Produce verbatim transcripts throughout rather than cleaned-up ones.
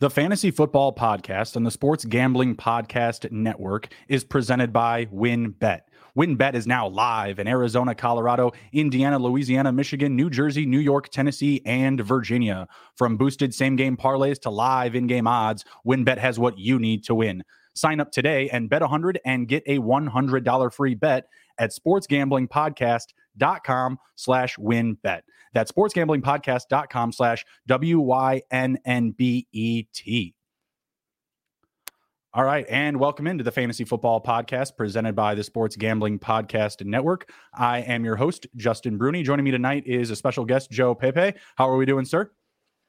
The Fantasy Football Podcast and the Sports Gambling Podcast Network is presented by WynnBET. WynnBET is now live in Arizona, Colorado, Indiana, Louisiana, Michigan, New Jersey, New York, Tennessee, and Virginia. From boosted same-game parlays to live in-game odds, WynnBET has what you need to win. Sign up today and bet one hundred and get a one hundred dollars free bet at sportsgamblingpodcast.com slash WynnBET. That's sportsgamblingpodcast.com slash W Y N N B E T. All right, and welcome into the Fantasy Football Podcast presented by the Sports Gambling Podcast Network. I am your host, Justin Bruni. Joining me tonight is a special guest, Joe Pepe. How are we doing, sir?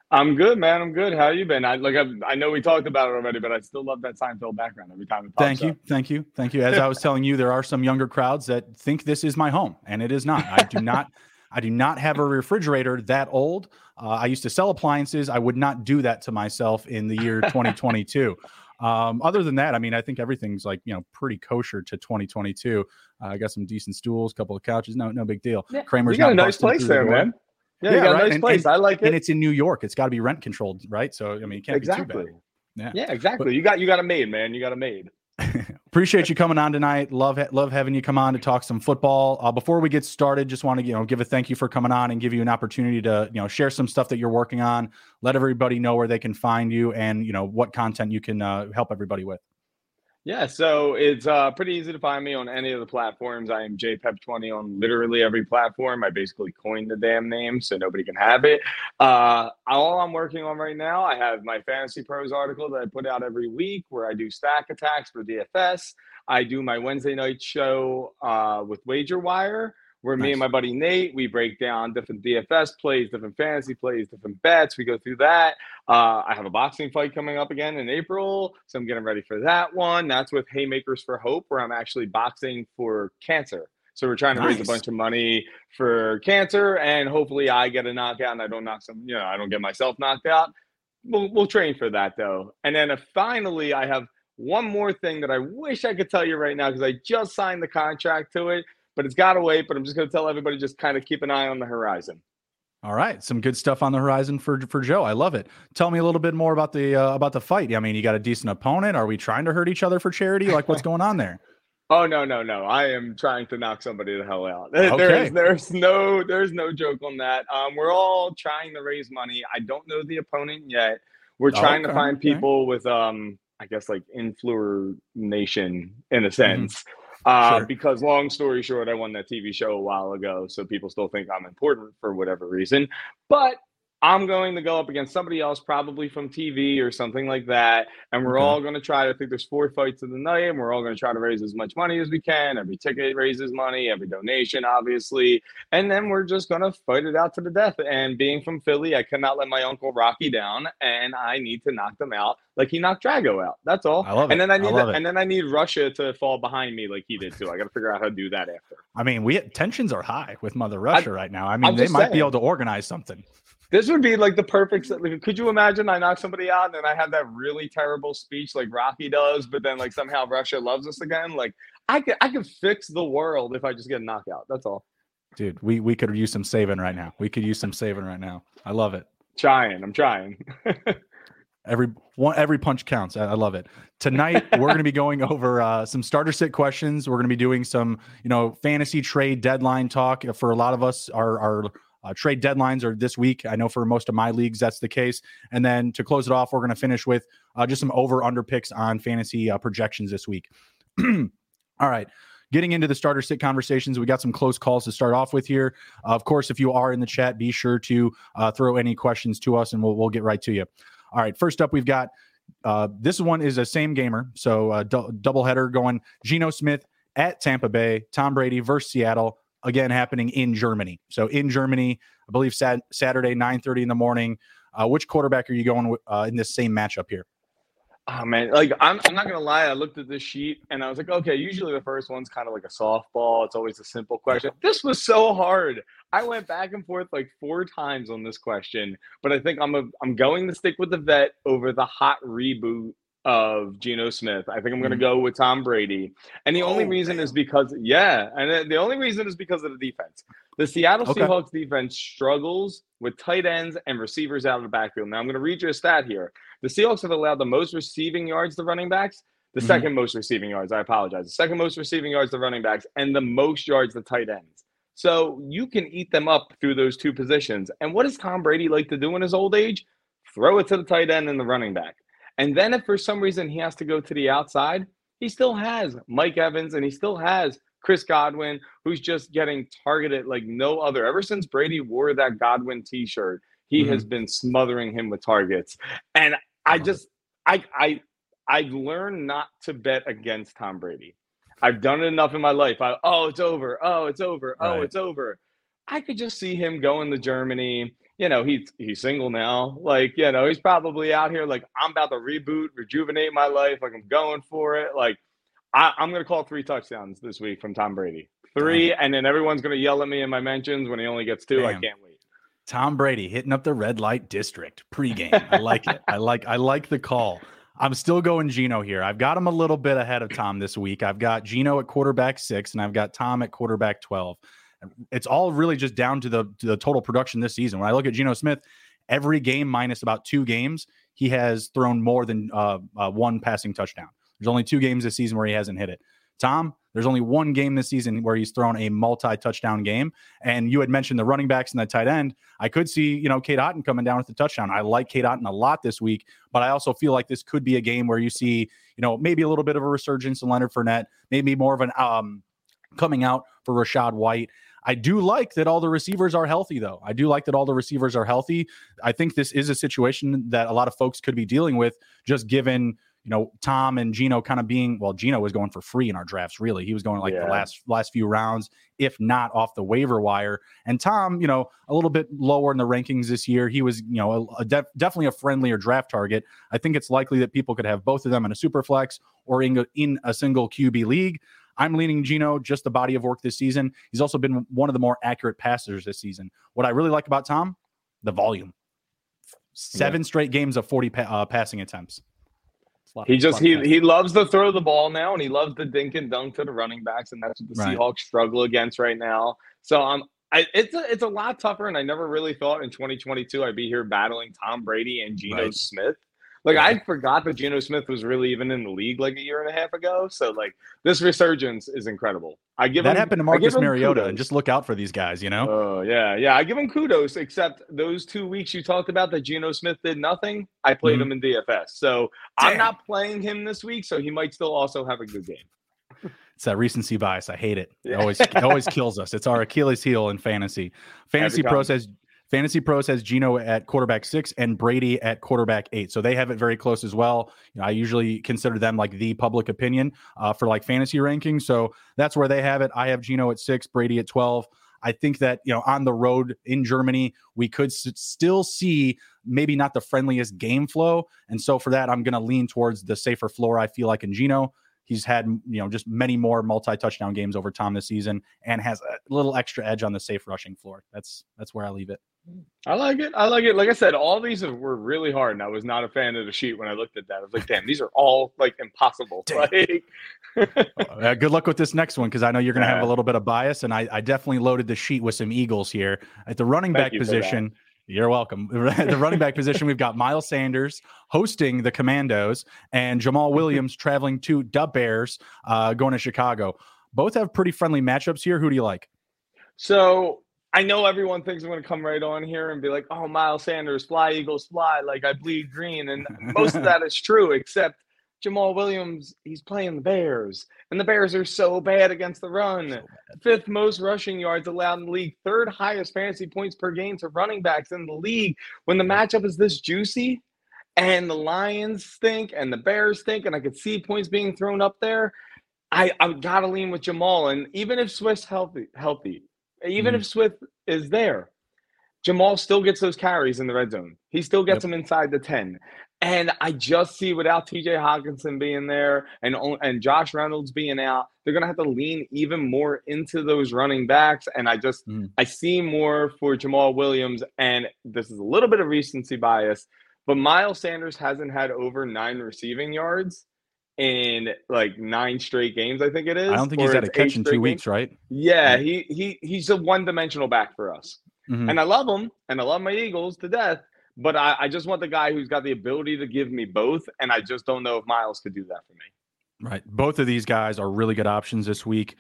I'm good, man. I'm good. How you been? I like. I've, I know we talked about it already, but I still love that Seinfeld background every time it pops Thank you, up. thank you, thank you. As I was telling you, there are some younger crowds that think this is my home, and it is not. I do not. I do not have a refrigerator that old. Uh, I used to sell appliances. I would not do that to myself in the year twenty twenty-two. Um, other than that, I mean, I think everything's like, you know, pretty kosher to twenty twenty-two. Uh, I got some decent stools, a couple of couches. No, no big deal. Yeah, Kramer's got a nice place there, man. Yeah, yeah, you got right? a nice and, place. And, I like it. And it's in New York. It's got to be rent controlled, right? So, I mean, it can't exactly. be too bad. Yeah, yeah exactly. But, you got you got a maid, man. You got a maid. Appreciate you coming on tonight. Love love having you come on to talk some football. Uh, before we get started, just want to you know give a thank you for coming on and give you an opportunity to you know share some stuff that you're working on. Let everybody know where they can find you and you know what content you can uh, help everybody with. Yeah, so it's uh, pretty easy to find me on any of the platforms. I am J Pep twenty on literally every platform. I basically coined the damn name, so nobody can have it. Uh, all I'm working on right now, I have my Fantasy Pros article that I put out every week where I do stack attacks for D F S. I do my Wednesday night show uh, with Wager Wire, where nice. Me and my buddy Nate, we break down different D F S plays, different fantasy plays, different bets. We go through that. Uh, I have a boxing fight coming up again in April, so I'm getting ready for that one. That's with Haymakers for Hope, where I'm actually boxing for cancer. So we're trying to nice. raise a bunch of money for cancer, and hopefully I get a knockout and I don't knock some, you know, I don't get myself knocked out. We'll, we'll train for that, though. And then uh, finally, I have one more thing that I wish I could tell you right now because I just signed the contract to it. But it's got to wait, but I'm just going to tell everybody just kind of keep an eye on the horizon. All right. Some good stuff on the horizon for, for Joe. I love it. Tell me a little bit more about the uh, about the fight. I mean, you got a decent opponent. Are we trying to hurt each other for charity? Like, what's going on there? Oh, no, no, no. I am trying to knock somebody the hell out. Okay. There's, there's, no, there's no joke on that. Um, we're all trying to raise money. I don't know the opponent yet. We're trying okay. to find people okay. with, um, I guess, like influencer nation in a sense. Mm-hmm. Uh, sure. Because long story short, I won that T V show a while ago, so people still think I'm important for whatever reason. But I'm going to go up against somebody else, probably from T V or something like that, and we're okay. all going to try. I think there's four fights in the night, and we're all going to try to raise as much money as we can. Every ticket raises money, every donation, obviously. And then we're just going to fight it out to the death. And being from Philly, I cannot let my uncle Rocky down, and I need to knock them out. Like he knocked Drago out. That's all. I love it. And then I need, I the, and then I need Russia to fall behind me like he did too. I got to figure out how to do that after. I mean, we tensions are high with Mother Russia I, right now. I mean, I'm they might saying. be able to organize something. This would be like the perfect. Like, could you imagine? I knock somebody out, and then I have that really terrible speech like Rocky does, but then like somehow Russia loves us again. Like I could, I could fix the world if I just get a knockout. That's all. Dude, we we could use some saving right now. We could use some saving right now. I love it. Trying, I'm trying. Every one, every punch counts. I, I love it. Tonight, we're going to be going over uh, some starter sit questions. We're going to be doing some, you know, fantasy trade deadline talk. For a lot of us, our our uh, trade deadlines are this week. I know for most of my leagues, that's the case. And then to close it off, we're going to finish with uh, just some over under picks on fantasy uh, projections this week. All right. Getting into the starter sit conversations, we got some close calls to start off with here. Uh, of course, if you are in the chat, be sure to uh, throw any questions to us and we'll we'll get right to you. All right, first up, we've got uh, this one is a same gamer, so a d- doubleheader going. Geno Smith at Tampa Bay, Tom Brady versus Seattle, again happening in Germany. So in Germany, I believe sat- Saturday, nine thirty in the morning. Uh, which quarterback are you going with, uh, in this same matchup here? Oh, man, like I'm, I'm not going to lie. I looked at this sheet and I was like, okay, usually the first one's kind of like a softball. It's always a simple question. This was so hard. I went back and forth like four times on this question, but I think I'm a, I'm going to stick with the vet over the hot reboot of Geno Smith. I think I'm going to go with Tom Brady. And the oh, only reason man. is because, yeah, and the only reason is because of the defense. The Seattle okay. Seahawks defense struggles with tight ends and receivers out of the backfield. Now, I'm going to read you a stat here. The Seahawks have allowed the most receiving yards to running backs, the mm-hmm. second most receiving yards. I apologize. The second most receiving yards to running backs, and the most yards to tight ends. So you can eat them up through those two positions. And what does Tom Brady like to do in his old age? Throw it to the tight end and the running back. And then if for some reason he has to go to the outside, he still has Mike Evans and he still has Chris Godwin, who's just getting targeted like no other. Ever since Brady wore that Godwin t-shirt, he mm-hmm. has been smothering him with targets. And I just, I, I, I've learned not to bet against Tom Brady. I've done it enough in my life. I, oh, it's over. Oh, it's over. Oh, right. it's over. I could just see him going to Germany. You know, he's he's single now. Like, you know, he's probably out here like, I'm about to reboot, rejuvenate my life. Like, I'm going for it. Like, I, I'm going to call three touchdowns this week from Tom Brady. Three, Damn. And then everyone's going to yell at me in my mentions when he only gets two. Damn. I can't wait. Tom Brady hitting up the red light district pregame. I like it. I like I like the call. I'm still going Geno here. I've got him a little bit ahead of Tom this week. I've got Geno at quarterback six, and I've got Tom at quarterback twelve. It's all really just down to the, to the total production this season. When I look at Geno Smith, every game minus about two games, he has thrown more than uh, uh, one passing touchdown. There's only two games this season where he hasn't hit it. Tom, there's only one game this season where he's thrown a multi-touchdown game. And you had mentioned the running backs and the tight end. I could see, you know, Cade Otton coming down with the touchdown. I like Cade Otton a lot this week, but I also feel like this could be a game where you see, you know, maybe a little bit of a resurgence in Leonard Fournette, maybe more of an um, coming out for Rachaad White. I do like that all the receivers are healthy, though. I do like that all the receivers are healthy. I think this is a situation that a lot of folks could be dealing with, just given – you know, Tom and Geno kind of being, well, Geno was going for free in our drafts, really. He was going like yeah. the last last few rounds, if not off the waiver wire. And Tom, you know, a little bit lower in the rankings this year. He was, you know, a, a def- definitely a friendlier draft target. I think it's likely that people could have both of them in a super flex or in, in a single Q B league. I'm leaning Geno, just the body of work this season. He's also been one of the more accurate passers this season. What I really like about Tom, the volume. Seven yeah. straight games of forty pa- uh, passing attempts. Lot, he just he, he loves to throw the ball now, and he loves to dink and dunk to the running backs, and that's what the right. Seahawks struggle against right now. So um, I, it's a, it's a lot tougher, and I never really thought in twenty twenty-two I'd be here battling Tom Brady and Geno right. Smith. Like right. I forgot that Geno Smith was really even in the league like a year and a half ago. So like this resurgence is incredible. I give that him, happened to Marcus Mariota, kudos. And just look out for these guys, you know. Oh yeah, yeah. I give him kudos, except those two weeks you talked about that Geno Smith did nothing. I played mm-hmm. him in D F S, so Damn. I'm not playing him this week. So he might still also have a good game. It's that recency bias. I hate it. It yeah. always it always kills us. It's our Achilles heel in fantasy. Fantasy Pro says. Fantasy Pros has Geno at quarterback six and Brady at quarterback eight. So they have it very close as well. You know, I usually consider them like the public opinion uh, for like fantasy rankings. So that's where they have it. I have Geno at six, Brady at twelve. I think that, you know, on the road in Germany, we could s- still see maybe not the friendliest game flow. And so for that, I'm going to lean towards the safer floor. I feel like in Geno, he's had, you know, just many more multi-touchdown games over Tom this season and has a little extra edge on the safe rushing floor. That's, that's where I leave it. I like it. I like it. Like I said, all these were really hard, and I was not a fan of the sheet when I looked at that. I was like, damn, these are all, like, impossible. Like... uh, good luck with this next one, because I know you're going to have a little bit of bias, and I, I definitely loaded the sheet with some Eagles here. At the running Thank back you position, you're welcome. At the running back position, we've got Miles Sanders hosting the Commandos, and Jamal Williams traveling to the Bears uh, going to Chicago. Both have pretty friendly matchups here. Who do you like? So... I know everyone thinks I'm going to come right on here and be like, oh, Miles Sanders, fly, Eagles, fly, like I bleed green. And most of that is true, except Jamal Williams, he's playing the Bears. And the Bears are so bad against the run. So fifth most rushing yards allowed in the league. Third highest fantasy points per game to running backs in the league. When the matchup is this juicy and the Lions stink and the Bears stink and I could see points being thrown up there, I, I've got to lean with Jamal. And even if Swift's healthy, healthy. Even mm-hmm. if Swift is there, Jamal still gets those carries in the red zone. He still gets yep. them inside the ten. And I just see without T J Hockenson being there and, and Josh Reynolds being out, they're going to have to lean even more into those running backs. And I just mm. I see more for Jamal Williams. And this is a little bit of recency bias, but Miles Sanders hasn't had over nine receiving yards in like nine straight games, I think it is. I don't think he's had a catch in two games. weeks, right? Yeah, he he he's a one-dimensional back for us. Mm-hmm. And I love him, and I love my Eagles to death, but I, I just want the guy who's got the ability to give me both, and I just don't know if Miles could do that for me. Right. Both of these guys are really good options this week.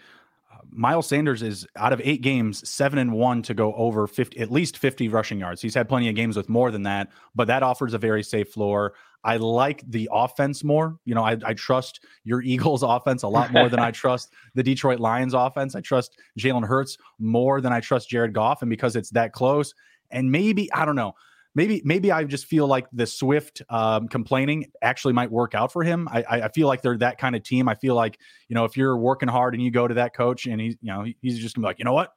Uh, Miles Sanders is, out of eight games, seven and one to go over fifty, at least fifty rushing yards. He's had plenty of games with more than that, but that offers a very safe floor. I like the offense more. You know, I, I trust your Eagles offense a lot more than I trust the Detroit Lions offense. I trust Jalen Hurts more than I trust Jared Goff. And because it's that close, and maybe, I don't know, maybe, maybe I just feel like the Swift um, complaining actually might work out for him. I, I feel like they're that kind of team. I feel like, you know, if you're working hard and you go to that coach and he's, you know, he's just gonna be like, you know what?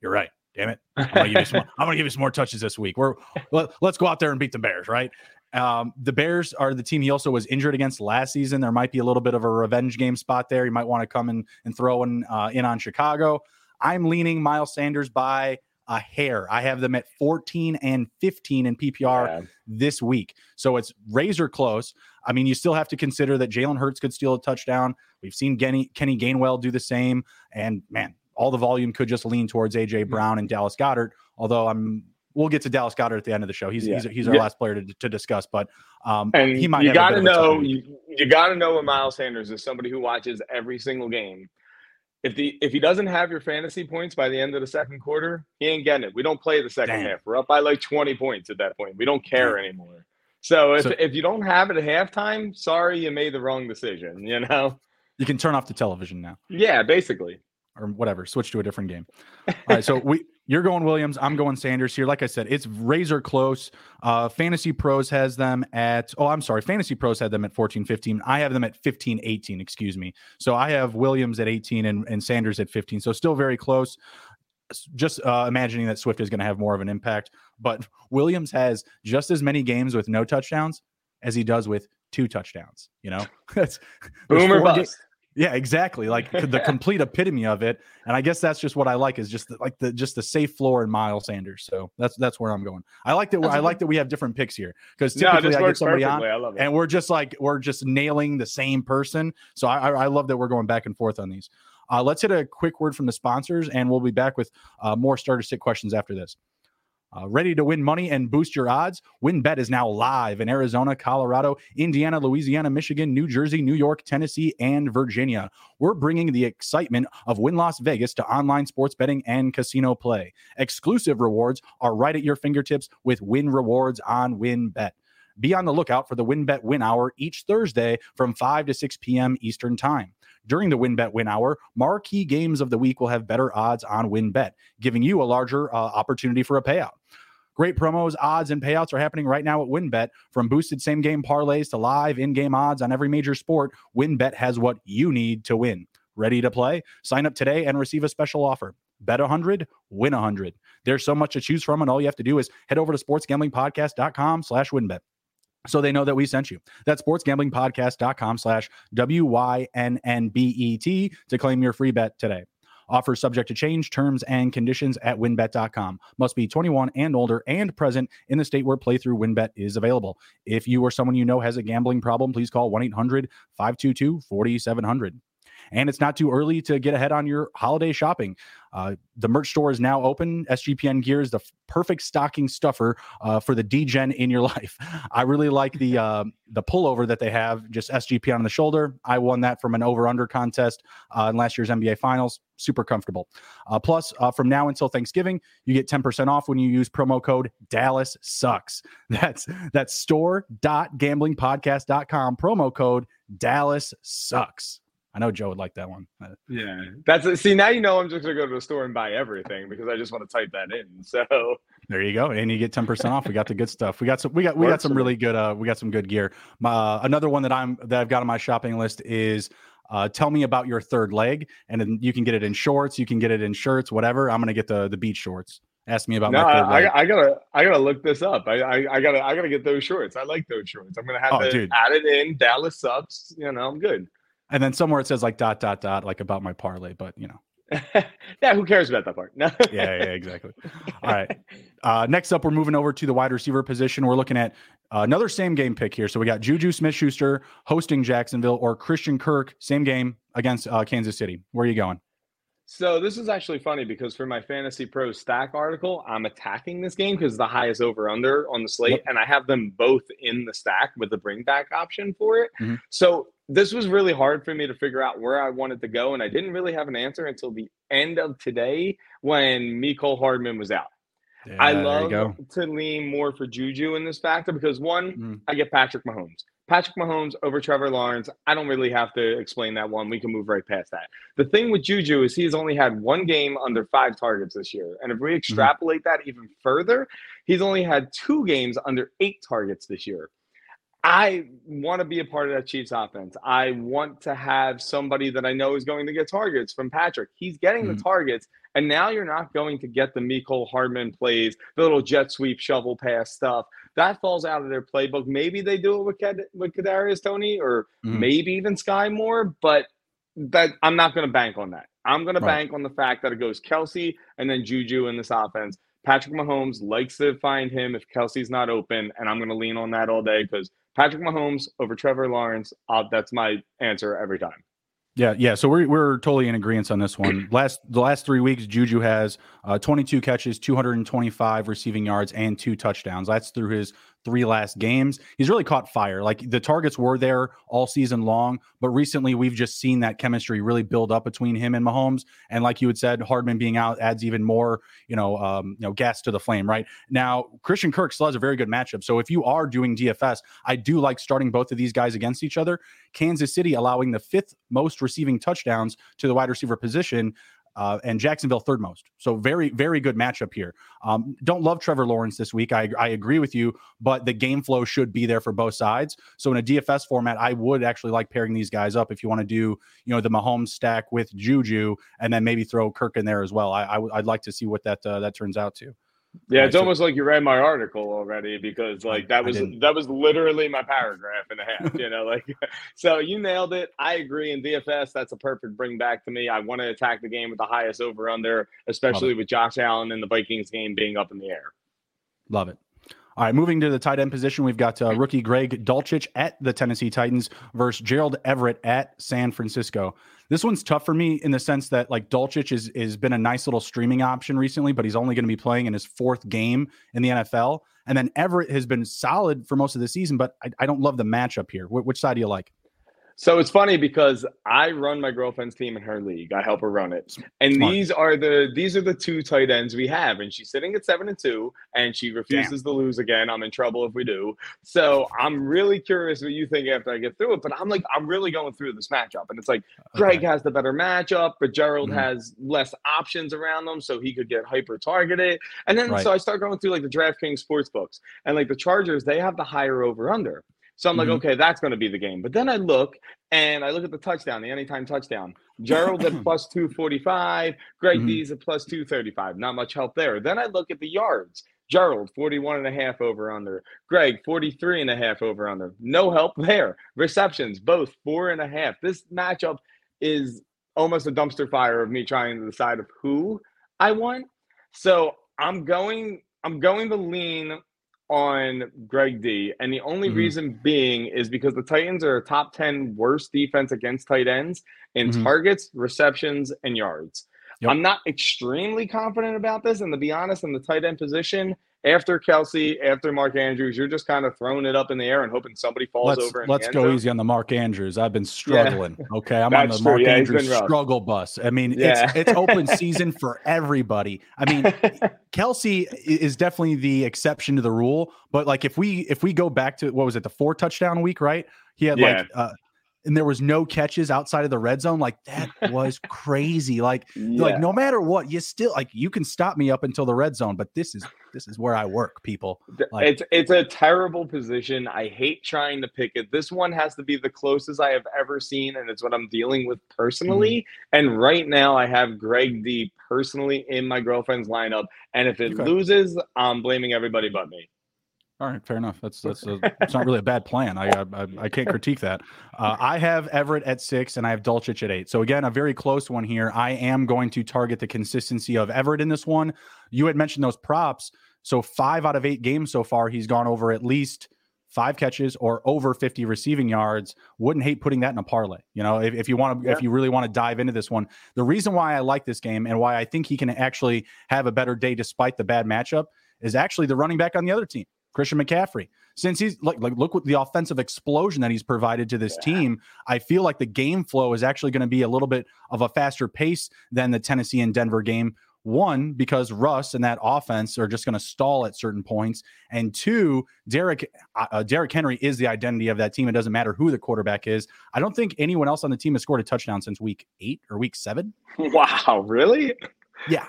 You're right. Damn it. I'm going to give you some, I'm gonna give you some more touches this week. We're let, let's go out there and beat the Bears. Right. Um, the Bears are the team he also was injured against last season. There might be a little bit of a revenge game spot there. He might want to come in and throw in, uh, in on Chicago. I'm leaning Miles Sanders by a hair. I have them at fourteen and fifteen in P P R yeah. this week. So it's razor close. I mean, you still have to consider that Jalen Hurts could steal a touchdown. We've seen Kenny, Kenny Gainwell do the same. And man, all the volume could just lean towards A J Brown and Dallas Goedert. Although I'm, We'll get to Dallas Goedert at the end of the show. He's yeah. he's, he's our yeah. last player to, to discuss, but um, and he might. You got to know you, you got to know when Miles Sanders is somebody who watches every single game. If the if he doesn't have your fantasy points by the end of the second quarter, he ain't getting it. We don't play the second Damn. half. We're up by like twenty points at that point. We don't care Damn. anymore. So if so, if you don't have it at halftime, sorry, you made the wrong decision. You know, you can turn off the television now. Yeah, basically. Or whatever, switch to a different game. All right, so we you're going Williams, I'm going Sanders here. Like I said, it's razor close. Uh, Fantasy Pros has them at, oh, I'm sorry, Fantasy Pros had them at fourteen fifteen. I have them at fifteen eighteen, excuse me. So I have Williams at eighteen and, and Sanders at fifteen. So still very close. Just uh, imagining that Swift is going to have more of an impact. But Williams has just as many games with no touchdowns as he does with two touchdowns. You know, that's boom or bust. Yeah, exactly. Like the complete epitome of it. And I guess that's just what I like is just the, like the, just the safe floor in Miles Sanders. So that's, that's where I'm going. I like that. I like that we have different picks here because typically no, I get somebody perfectly. on and we're just like, we're just nailing the same person. So I, I, I love that we're going back and forth on these. Uh, let's hit a quick word from the sponsors and we'll be back with uh, more starter sit questions after this. Uh, ready to win money and boost your odds? WynnBET is now live in Arizona, Colorado, Indiana, Louisiana, Michigan, New Jersey, New York, Tennessee, and Virginia. We're bringing the excitement of Wynn Las Vegas to online sports betting and casino play. Exclusive rewards are right at your fingertips with Wynn Rewards on WynnBET. Be on the lookout for the WynnBET Win Hour each Thursday from five to six p.m. Eastern Time. During the WynnBET Win Hour, marquee games of the week will have better odds on WynnBET, giving you a larger uh, opportunity for a payout. Great promos, odds, and payouts are happening right now at WynnBET. From boosted same-game parlays to live in-game odds on every major sport, WynnBET has what you need to win. Ready to play? Sign up today and receive a special offer. Bet one hundred, win one hundred. There's so much to choose from, and all you have to do is head over to sportsgamblingpodcast.com slash WynnBET. So they know that we sent you. That's sportsgamblingpodcast.com slash W-Y-N-N-B-E-T to claim your free bet today. Offer subject to change, terms and conditions at WynnBET dot com. Must be twenty-one and older and present in the state where playthrough WynnBET is available. If you or someone you know has a gambling problem, please call one eight hundred five two two four seven zero zero. And it's not too early to get ahead on your holiday shopping. Uh, the merch store is now open. S G P N gear is the f- perfect stocking stuffer uh, for the D-gen in your life. I really like the uh, the pullover that they have, just S G P N on the shoulder. I won that from an over-under contest uh, in last year's N B A Finals. Super comfortable. Uh, plus, uh, from now until Thanksgiving, you get ten percent off when you use promo code DallasSucks. That's, that's store dot gambling podcast dot com, promo code DallasSucks. I know Joe would like that one. Yeah. That's see, now you know I'm just going to go to the store and buy everything because I just want to type that in. So there you go. And you get ten percent off. We got the good stuff. We got some, we got, we got some really good, uh, we got some good gear. Uh, another one that I'm, that I've got on my shopping list is uh, tell me about your third leg, and then you can get it in shorts. You can get it in shirts, whatever. I'm going to get the, the beach shorts. Ask me about no, my third leg. I, I gotta, I gotta look this up. I, I, I gotta, I gotta get those shorts. I like those shorts. I'm going to have oh, to dude. add it in. Dallas sucks. You know, I'm good. And then somewhere it says like dot, dot, dot, like about my parlay, but you know. Yeah, who cares about that part? No. yeah, yeah, exactly. All right. Uh, next up, we're moving over to the wide receiver position. We're looking at Uh, another same game pick here. So we got Juju Smith-Schuster hosting Jacksonville or Christian Kirk, same game against uh, Kansas City. Where are you going? So this is actually funny because for my Fantasy Pro stack article, I'm attacking this game because the highest over under on the slate. Yep. And I have them both in the stack with the bring back option for it. Mm-hmm. So this was really hard for me to figure out where I wanted to go. And I didn't really have an answer until the end of today when Mecole Hardman was out. Yeah, I love to lean more for Juju in this factor because, one, mm. I get Patrick Mahomes. Patrick Mahomes over Trevor Lawrence, I don't really have to explain that one. We can move right past that. The thing with Juju is he's only had one game under five targets this year. And if we extrapolate mm-hmm. that even further, he's only had two games under eight targets this year. I want to be a part of that Chiefs offense. I want to have somebody that I know is going to get targets from Patrick. He's getting mm-hmm. the targets. And now you're not going to get the Mecole Hardman plays, the little jet sweep, shovel pass stuff. That falls out of their playbook. Maybe they do it with Kad- with Kadarius Toney or mm-hmm. maybe even Sky Moore, but that I'm not going to bank on that. I'm going right. to bank on the fact that it goes Kelsey and then Juju in this offense. Patrick Mahomes likes to find him if Kelsey's not open, and I'm going to lean on that all day because Patrick Mahomes over Trevor Lawrence, uh, that's my answer every time. Yeah, yeah. So we're we're totally in agreement on this one. Last the last three weeks, Juju has uh, twenty-two catches, two hundred twenty-five receiving yards, and two touchdowns. That's through his three last games. He's really caught fire. Like the targets were there all season long, but recently we've just seen that chemistry really build up between him and Mahomes. And like you had said, Hardman being out adds even more, you know, um, you know, gas to the flame. Right now, Christian Kirk still has a very good matchup. So if you are doing D F S, I do like starting both of these guys against each other. Kansas City allowing the fifth most receiving touchdowns to the wide receiver position, uh, and Jacksonville third most. So very, very good matchup here. Um, don't love Trevor Lawrence this week. I, I agree with you, but the game flow should be there for both sides. So in a D F S format, I would actually like pairing these guys up if you want to do, you know, the Mahomes stack with Juju and then maybe throw Kirk in there as well. I, I w- I'd like to see what that uh, that turns out to. Yeah, it's almost like you read my article already because, like, that was that was literally my paragraph and a half, you know, like, so you nailed it. I agree. In D F S, that's a perfect bring back to me. I want to attack the game with the highest over under, especially with Josh Allen and the Vikings game being up in the air. Love it. All right, moving to the tight end position, we've got uh, rookie Greg Dulcich at the Tennessee Titans versus Gerald Everett at San Francisco. This one's tough for me in the sense that, like, Dulcich is is been a nice little streaming option recently, but he's only going to be playing in his fourth game in the N F L. And then Everett has been solid for most of the season, but I, I don't love the matchup here. Wh- which side do you like? So it's funny because I run my girlfriend's team in her league. I help her run it. And Smart. these are the these are the two tight ends we have. And she's sitting at seven and two, and she refuses Damn. to lose again. I'm in trouble if we do. So I'm really curious what you think after I get through it. But I'm like, I'm really going through this matchup. And it's like, Greg okay. has the better matchup, but Gerald mm-hmm. has less options around him, so he could get hyper-targeted. And then right. so I start going through, like, the DraftKings sportsbooks. And, like, the Chargers, they have the higher over-under. So I'm like, mm-hmm. okay, that's going to be the game. But then I look, and I look at the touchdown, the anytime touchdown. Gerald at plus two forty-five. Greg mm-hmm. D's at plus two thirty-five. Not much help there. Then I look at the yards. Gerald, forty-one and a half over under. Greg, forty-three and a half over under. No help there. Receptions, both four and a half. This matchup is almost a dumpster fire of me trying to decide of who I want. So I'm going, I'm going to lean on Greg D, and the only mm-hmm. reason being is because the Titans are a top ten worst defense against tight ends in mm-hmm. targets, receptions, and yards. Yep. I'm not extremely confident about this, and to be honest, in the tight end position, after Kelsey, after Mark Andrews, you're just kind of throwing it up in the air and hoping somebody falls let's, over. Let's go zone. Easy on the Mark Andrews. I've been struggling. Yeah. Okay, I'm on the Mark yeah, Andrews struggle bus. I mean, yeah. it's, it's open season for everybody. I mean, Kelsey is definitely the exception to the rule. But, like, if we if we go back to, what was it, the four touchdown week, right? He had yeah. like. Uh, and there was no catches outside of the red zone. Like, that was crazy. Like, yeah. like no matter what, you still, like, you can stop me up until the red zone, but this is, this is where I work, people. Like, it's, it's a terrible position. I hate trying to pick it. This one has to be the closest I have ever seen. And it's what I'm dealing with personally. Mm-hmm. And right now I have Greg D personally in my girlfriend's lineup. And if it okay. loses, I'm blaming everybody but me. All right, fair enough. That's that's a, it's not really a bad plan. I I, I can't critique that. Uh, I have Everett at six, and I have Dulcich at eight. So again, a very close one here. I am going to target the consistency of Everett in this one. You had mentioned those props. So five out of eight games so far, he's gone over at least five catches or over fifty receiving yards. Wouldn't hate putting that in a parlay. You know, if, if you want to, yeah. if you really want to dive into this one, the reason why I like this game and why I think he can actually have a better day despite the bad matchup is actually the running back on the other team, Christian McCaffrey. Since he's like, like look what the offensive explosion that he's provided to this yeah. team, I feel like the game flow is actually going to be a little bit of a faster pace than the Tennessee and Denver game. One, because Russ and that offense are just going to stall at certain points. And two, Derek, uh, Derek Henry is the identity of that team. It doesn't matter who the quarterback is. I don't think anyone else on the team has scored a touchdown since week eight or week seven. Wow, really? Yeah.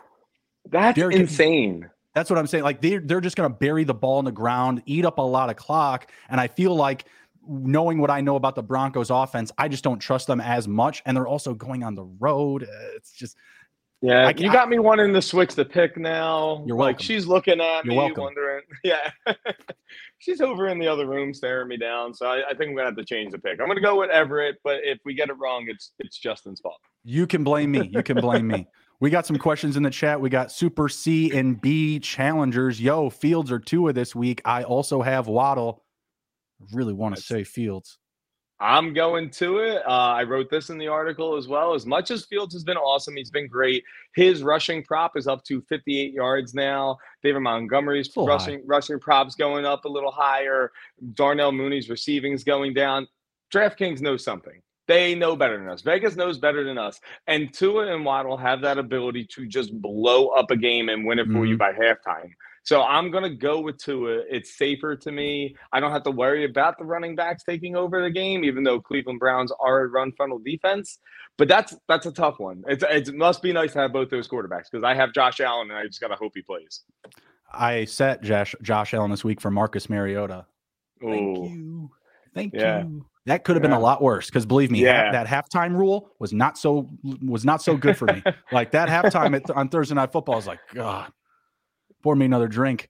That's Derek insane. Henry. That's what I'm saying. Like they're, they're just going to bury the ball in the ground, eat up a lot of clock. And I feel like knowing what I know about the Broncos offense, I just don't trust them as much. And they're also going on the road. It's just – Yeah, I, you got I, me wanting to switch the pick now. You're welcome. Like she's looking at you're me, welcome. Wondering. Yeah, she's over in the other room staring me down. So I, I think I'm gonna have to change the pick. I'm gonna go with Everett, but if we get it wrong, it's it's Justin's fault. You can blame me. You can blame me. We got some questions in the chat. We got Super C and B challengers. Yo, Fields or Tua this week. I also have Waddle. I really want to say Fields. I'm going to it. Uh, I wrote this in the article as well. As much as Fields has been awesome, he's been great. His rushing prop is up to fifty-eight yards now. David Montgomery's oh, rushing hi. rushing prop's going up a little higher. Darnell Mooney's receiving's going down. DraftKings knows something. They know better than us. Vegas knows better than us. And Tua and Waddle have that ability to just blow up a game and win it mm-hmm. for you by halftime. So I'm going to go with Tua. It's safer to me. I don't have to worry about the running backs taking over the game, even though Cleveland Browns are a run funnel defense. But that's that's a tough one. It's, it must be nice to have both those quarterbacks because I have Josh Allen, and I just got to hope he plays. I set Josh, Josh Allen this week for Marcus Mariota. Thank Ooh. you. Thank yeah. you. That could have yeah. been a lot worse because believe me, yeah. that, that halftime rule was not so was not so good for me. Like that halftime at, on Thursday Night Football, I was like, God. Pour me another drink.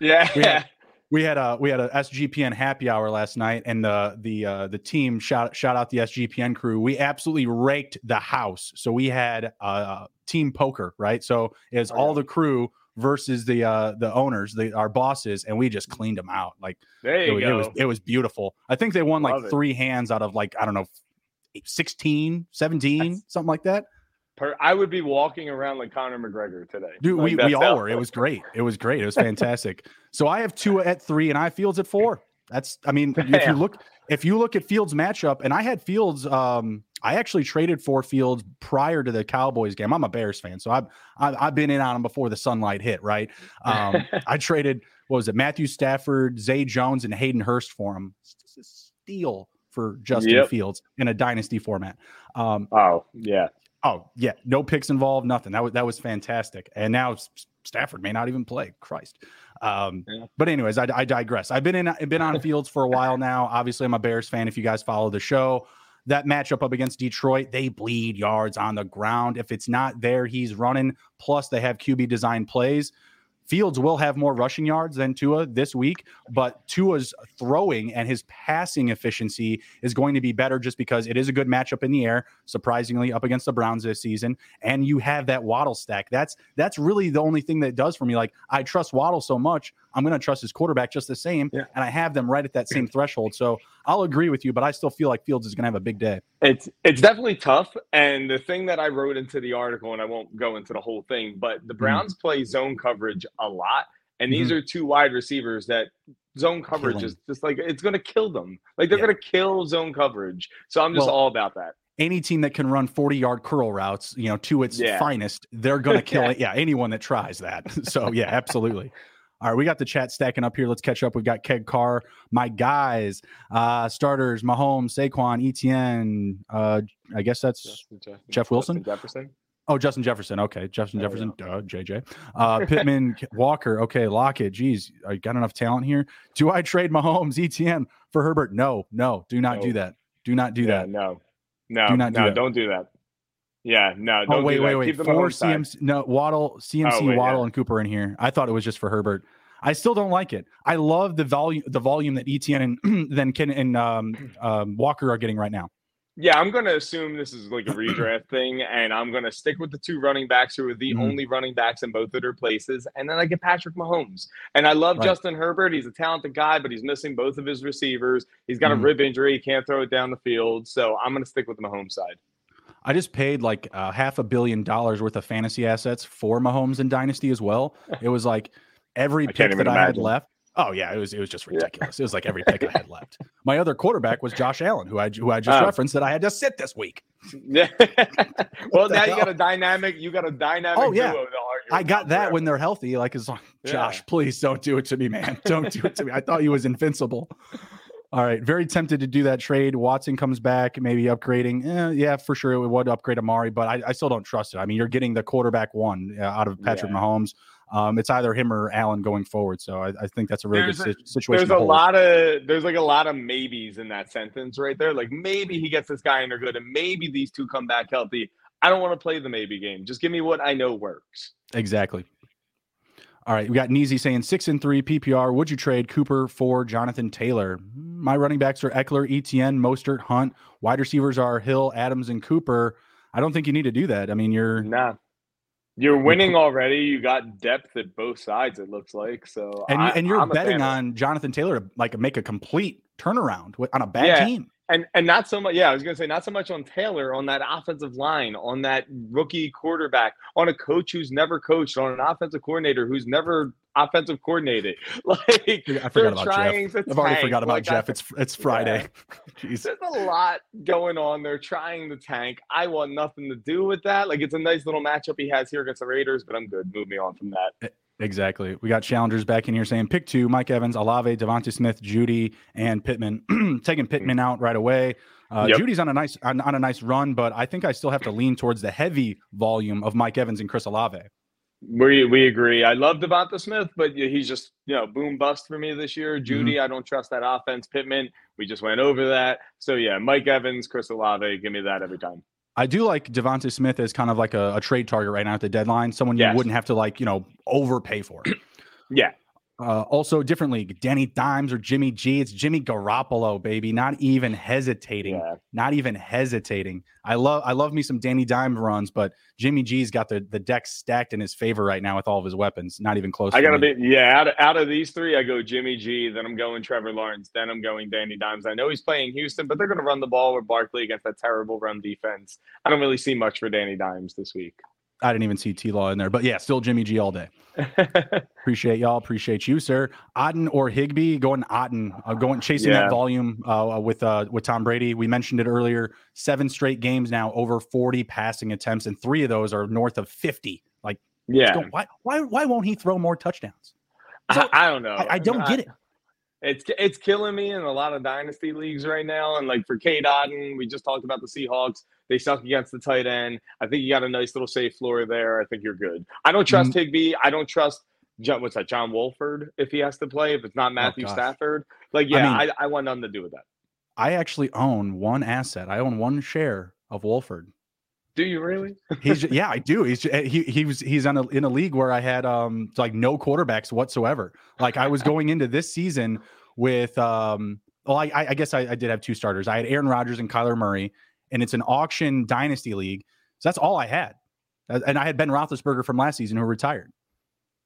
Yeah, we had, we had a we had a S G P N happy hour last night, and the the uh, the team shout shout out the S G P N crew. We absolutely raked the house. So we had uh, team poker, right? So it's oh, all yeah. the crew versus the uh, the owners, the our bosses, and we just cleaned them out. Like there you it, go. It was it was beautiful. I think they won Love like it. three hands out of like I don't know, sixteen, seventeen, That's- something like that. I would be walking around like Conor McGregor today. Dude, like we, we all were. It was great. It was great. It was fantastic. So I have Tua at three and I Fields at four. That's, I mean, Damn. if you look, if you look at Fields matchup and I had Fields, um, I actually traded for Fields prior to the Cowboys game. I'm a Bears fan. So I've, I've, I've been in on him before the sunlight hit. Right. Um, I traded, what was it? Matthew Stafford, Zay Jones and Hayden Hurst for him. It's a steal for Justin yep. Fields in a dynasty format. Um, oh yeah. Oh, yeah. No picks involved, nothing. That was that was fantastic. And now Stafford may not even play. Christ. Um, yeah. But anyways, I, I digress. I've been in, I've been on Fields for a while now. Obviously, I'm a Bears fan. If you guys follow the show, that matchup up against Detroit, they bleed yards on the ground. If it's not there, he's running. Plus, they have Q B design plays. Fields will have more rushing yards than Tua this week, but Tua's throwing and his passing efficiency is going to be better just because it is a good matchup in the air, surprisingly, up against the Browns this season. And you have that Waddle stack. That's that's really the only thing that does for me. Like, I trust Waddle so much, I'm going to trust his quarterback just the same, yeah. and I have them right at that same threshold. So I'll agree with you, but I still feel like Fields is going to have a big day. It's it's definitely tough, and the thing that I wrote into the article, and I won't go into the whole thing, but the Browns mm-hmm. play zone coverage a lot, and these mm-hmm. are two wide receivers that zone coverage Killing. is just like, it's going to kill them. Like, they're yeah. going to kill zone coverage. So I'm just well, all about that. Any team that can run forty-yard curl routes, you know, to its yeah. finest, they're going to kill yeah. it. Yeah, anyone that tries that. So, yeah, absolutely. All right, we got the chat stacking up here. Let's catch up. We've got Keg Carr, my guys, uh, starters, Mahomes, Saquon, Etienne. Uh, I guess that's Justin, Jeff, Jeff Wilson. Justin Jefferson. Oh, Justin Jefferson. Okay, Justin there Jefferson. Duh, J J. Uh, Pittman, Walker. Okay, Lockett. Geez, I got enough talent here. Do I trade Mahomes, Etienne for Herbert? No, no, do not no. do that. Do not do yeah, that. No, no, do not do no, that. Don't do that. Yeah, no. Don't oh wait, do wait, wait. Four C M C, no Waddle, C M C, oh, wait, Waddle, yeah. and Cooper in here. I thought it was just for Herbert. I still don't like it. I love the volume, the volume that Etienne and then Ken and um, um, Walker are getting right now. Yeah, I'm going to assume this is like a redraft thing, and I'm going to stick with the two running backs who are the mm-hmm. only running backs in both of their places, and then I get Patrick Mahomes. And I love right. Justin Herbert. He's a talented guy, but he's missing both of his receivers. He's got mm-hmm. a rib injury. He can't throw it down the field, so I'm going to stick with the Mahomes side. I just paid like uh, half a billion dollars worth of fantasy assets for Mahomes in Dynasty as well. It was like every pick that imagine. I had left. Oh yeah, it was it was just ridiculous. It was like every pick I had left. My other quarterback was Josh Allen, who I who I just um, referenced that I had to sit this week. Yeah. Well, now you got a dynamic. You got a dynamic. Oh yeah, duo I got that forever. When they're healthy. Like, as long, yeah. Josh, please don't do it to me, man. Don't do it to me. I thought he was invincible. All right, very tempted to do that trade. Watson comes back, maybe upgrading. Eh, yeah, for sure, it would upgrade Amari, but I, I still don't trust it. I mean, you're getting the quarterback one uh, out of Patrick yeah. Mahomes. Um, it's either him or Allen going forward, so I, I think that's a really there's good a, situation. There's a lot of there's like a lot of maybes in that sentence right there. Like, maybe he gets this guy and they're good, and maybe these two come back healthy. I don't want to play the maybe game. Just give me what I know works. Exactly. All right, we got Neasy saying six and three P P R. Would you trade Cooper for Jonathan Taylor? My running backs are Eckler, Etienne, Mostert, Hunt. Wide receivers are Hill, Adams, and Cooper. I don't think you need to do that. I mean, you're nah. You're winning already. You got depth at both sides, it looks like. So and, I, and you're I'm betting on Jonathan Taylor to like make a complete turnaround with, on a bad yeah. team. And and not so much, yeah, I was going to say, not so much on Taylor, on that offensive line, on that rookie quarterback, on a coach who's never coached, on an offensive coordinator who's never offensive coordinated. Like, I forgot about Jeff. I've tank. already forgot about like, Jeff. I, it's it's Friday. Yeah. Jeez. There's a lot going on. They're trying to tank. I want nothing to do with that. Like, it's a nice little matchup he has here against the Raiders, but I'm good. Move me on from that. Exactly. We got challengers back in here saying pick two, Mike Evans, Alave, Devontae Smith, Judy, and Pittman. Taking Pittman out right away. Uh, yep. Judy's on a nice on, on a nice run, but I think I still have to lean towards the heavy volume of Mike Evans and Chris Olave. We we agree. I love Devonta Smith, but he's just, you know, boom bust for me this year. Judy, mm-hmm. I don't trust that offense. Pittman, we just went over that. So, yeah, Mike Evans, Chris Olave, give me that every time. I do like Devonta Smith as kind of like a, a trade target right now at the deadline. Someone you yes. wouldn't have to, like, you know, overpay for. yeah. Uh, also, different league, Danny Dimes or Jimmy G. It's Jimmy Garoppolo, baby. Not even hesitating. Yeah. Not even hesitating. I love I love me some Danny Dimes runs, but Jimmy G's got the, the deck stacked in his favor right now with all of his weapons. Not even close. I got to be, yeah, out of, out of these three, I go Jimmy G, then I'm going Trevor Lawrence, then I'm going Danny Dimes. I know he's playing Houston, but they're going to run the ball with Barkley against that terrible run defense. I don't really see much for Danny Dimes this week. I didn't even see T-Law in there, but yeah, still Jimmy G all day. Appreciate y'all. Appreciate you, sir. Otton or Higbee, going Otton, uh, going chasing yeah. that volume uh, with uh, with Tom Brady. We mentioned it earlier. Seven straight games now, over forty passing attempts, and three of those are north of fifty. Like, yeah, go, why why why won't he throw more touchdowns? So, I, I don't know. I, I don't I, get it. It's it's killing me in a lot of dynasty leagues right now. And like for Cade Otton, we just talked about the Seahawks. They suck against the tight end. I think you got a nice little safe floor there. I think you're good. I don't trust mm-hmm. Higbee. I don't trust John, what's that, John Wolford if he has to play, if it's not Matthew oh, Stafford. Like, yeah, I, mean, I, I want nothing to do with that. I actually own one asset. I own one share of Wolford. Do you really? He's yeah, I do. He's he he was he's on a, in a league where I had um like no quarterbacks whatsoever. Like, I was going into this season with um well I I guess I, I did have two starters. I had Aaron Rodgers and Kyler Murray, and it's an auction dynasty league, so that's all I had. And I had Ben Roethlisberger from last season who retired.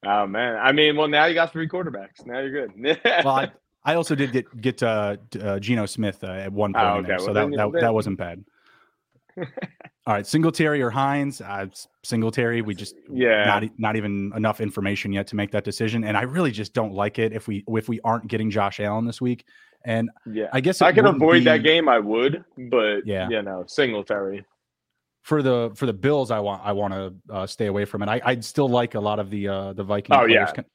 Oh man, I mean, well now you got three quarterbacks. Now you're good. well, I, I also did get get uh, uh, Geno Smith uh, at one point, oh, okay. well, so that that, that wasn't bad. All right, Singletary or Hines? Uh, Singletary. We just yeah, not not even enough information yet to make that decision, and I really just don't like it if we if we aren't getting Josh Allen this week. And yeah, I guess if I could avoid be, that game, I would. But yeah, you know, Singletary for the for the Bills, I want I want to uh, stay away from it. I I'd still like a lot of the uh, the Viking. Oh players. yeah, can,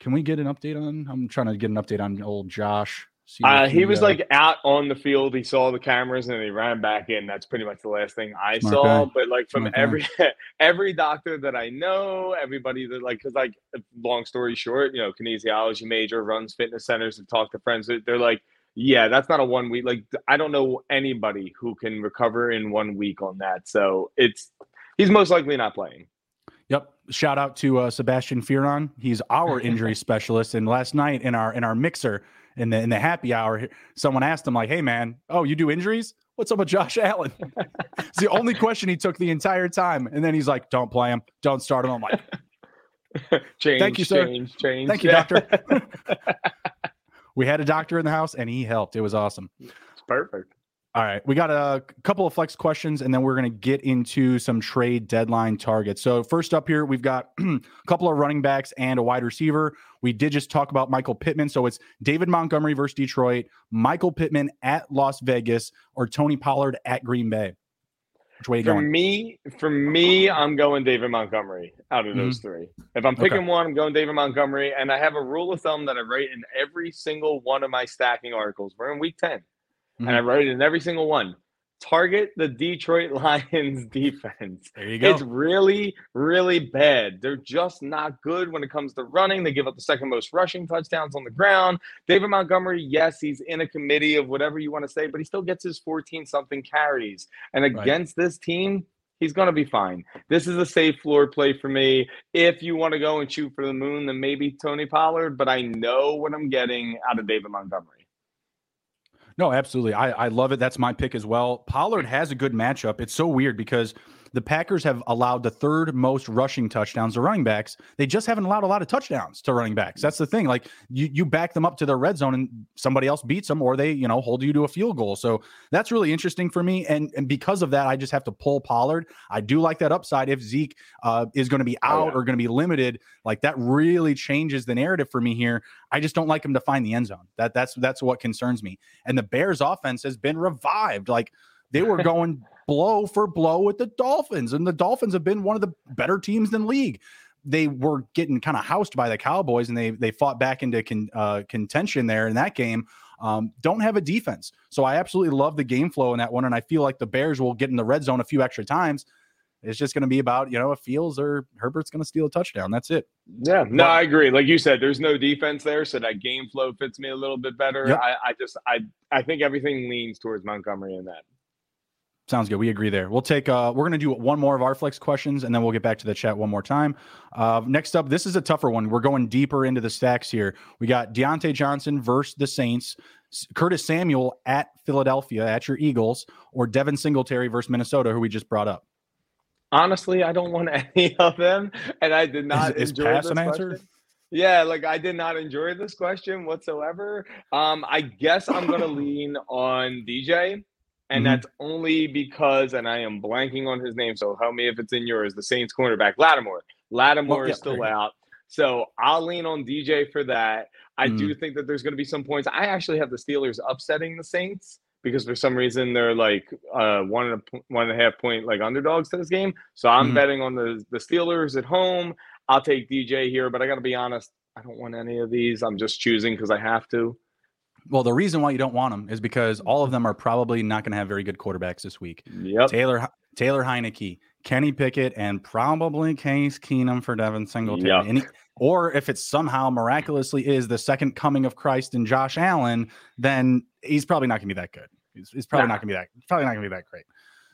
can we get an update on? I'm trying to get an update on old Josh. Uh, he was like out on the field. He saw the cameras and he ran back in. That's pretty much the last thing I Smart saw. Guy. But like from Smart every every doctor that I know, everybody that like, because like long story short, you know, kinesiology major runs fitness centers and talk to friends. They're like, yeah, that's not a one week. Like, I don't know anybody who can recover in one week on that. So it's he's most likely not playing. Yep. Shout out to uh, Sebastian Firon. He's our injury specialist. And last night in our in our mixer. In the in the happy hour, someone asked him like, "Hey man, oh you do injuries? what's up with Josh Allen? It's the only question he took the entire time. And then he's like, don't play him. Don't start him. I'm like, change, thank you, sir. Change, change. Thank you, doctor. We had a doctor in the house and he helped. It was awesome. It's perfect. All right, we got a couple of flex questions, and then we're going to get into some trade deadline targets. So first up here, we've got a couple of running backs and a wide receiver. We did just talk about Michael Pittman. So it's David Montgomery versus Detroit, Michael Pittman at Las Vegas, or Tony Pollard at Green Bay. Which way are you for going? Me, for me, I'm going David Montgomery out of mm-hmm. those three. If I'm picking okay. one, I'm going David Montgomery. And I have a rule of thumb that I write in every single one of my stacking articles. We're in week ten. Mm-hmm. And I wrote it in every single one. Target the Detroit Lions defense. There you go. It's really, really bad. They're just not good when it comes to running. They give up the second most rushing touchdowns on the ground. David Montgomery, yes, he's in a committee of whatever you want to say, but he still gets his fourteen-something carries. And against right. this team, he's going to be fine. This is a safe floor play for me. If you want to go and shoot for the moon, then maybe Tony Pollard, but I know what I'm getting out of David Montgomery. No, absolutely. I, I love it. That's my pick as well. Pollard has a good matchup. It's so weird because the Packers have allowed the third most rushing touchdowns to running backs. They just haven't allowed a lot of touchdowns to running backs. That's the thing. Like you, you back them up to their red zone and somebody else beats them, or they, you know, hold you to a field goal. So that's really interesting for me. And, and because of that, I just have to pull Pollard. I do like that upside. If Zeke uh, is going to be out oh, yeah. or going to be limited, like that really changes the narrative for me here. I just don't like him to find the end zone. That that's, that's what concerns me. And the Bears offense has been revived. Like they were going blow for blow with the Dolphins, and the Dolphins have been one of the better teams in the league. They were getting kind of housed by the Cowboys, and they they fought back into con, uh, contention there in that game. Um, don't have a defense. So I absolutely love the game flow in that one, and I feel like the Bears will get in the red zone a few extra times. It's just going to be about, you know, if Fields or Herbert's going to steal a touchdown. That's it. Yeah. No, but, I agree. Like you said, there's no defense there, so that game flow fits me a little bit better. Yep. I, I just I, – I think everything leans towards Montgomery in that. Sounds good. We agree there. We'll take, uh, we're going to do one more of our flex questions, and then we'll get back to the chat one more time. Uh, next up, this is a tougher one. We're going deeper into the stacks here. We got Deontay Johnson versus the Saints, Curtis Samuel at Philadelphia, at your Eagles, or Devin Singletary versus Minnesota, who we just brought up. Honestly, I don't want any of them, and I did not is, enjoy is pass this an answer? Question. Yeah, like I did not enjoy this question whatsoever. Um, I guess I'm going to lean on D J. And mm-hmm. that's only because, and I am blanking on his name, so help me if it's in yours, the Saints cornerback, Lattimore. Lattimore oh, yeah, is still out. So I'll lean on D J for that. I mm-hmm. do think that there's going to be some points. I actually have the Steelers upsetting the Saints because for some reason they're like uh, one, and a, one and a half point like underdogs to this game. So I'm mm-hmm. betting on the, the Steelers at home. I'll take D J here, but I got to be honest, I don't want any of these. I'm just choosing because I have to. Well, the reason why you don't want them is because all of them are probably not going to have very good quarterbacks this week. Yep. Taylor Taylor Heineke, Kenny Pickett, and probably Case Keenum for Devin Singletary. Yep. And he, or if it somehow miraculously is the second coming of Christ and Josh Allen, then he's probably not going to be that good. He's, he's probably nah. not going to be that. Probably not going to be that great.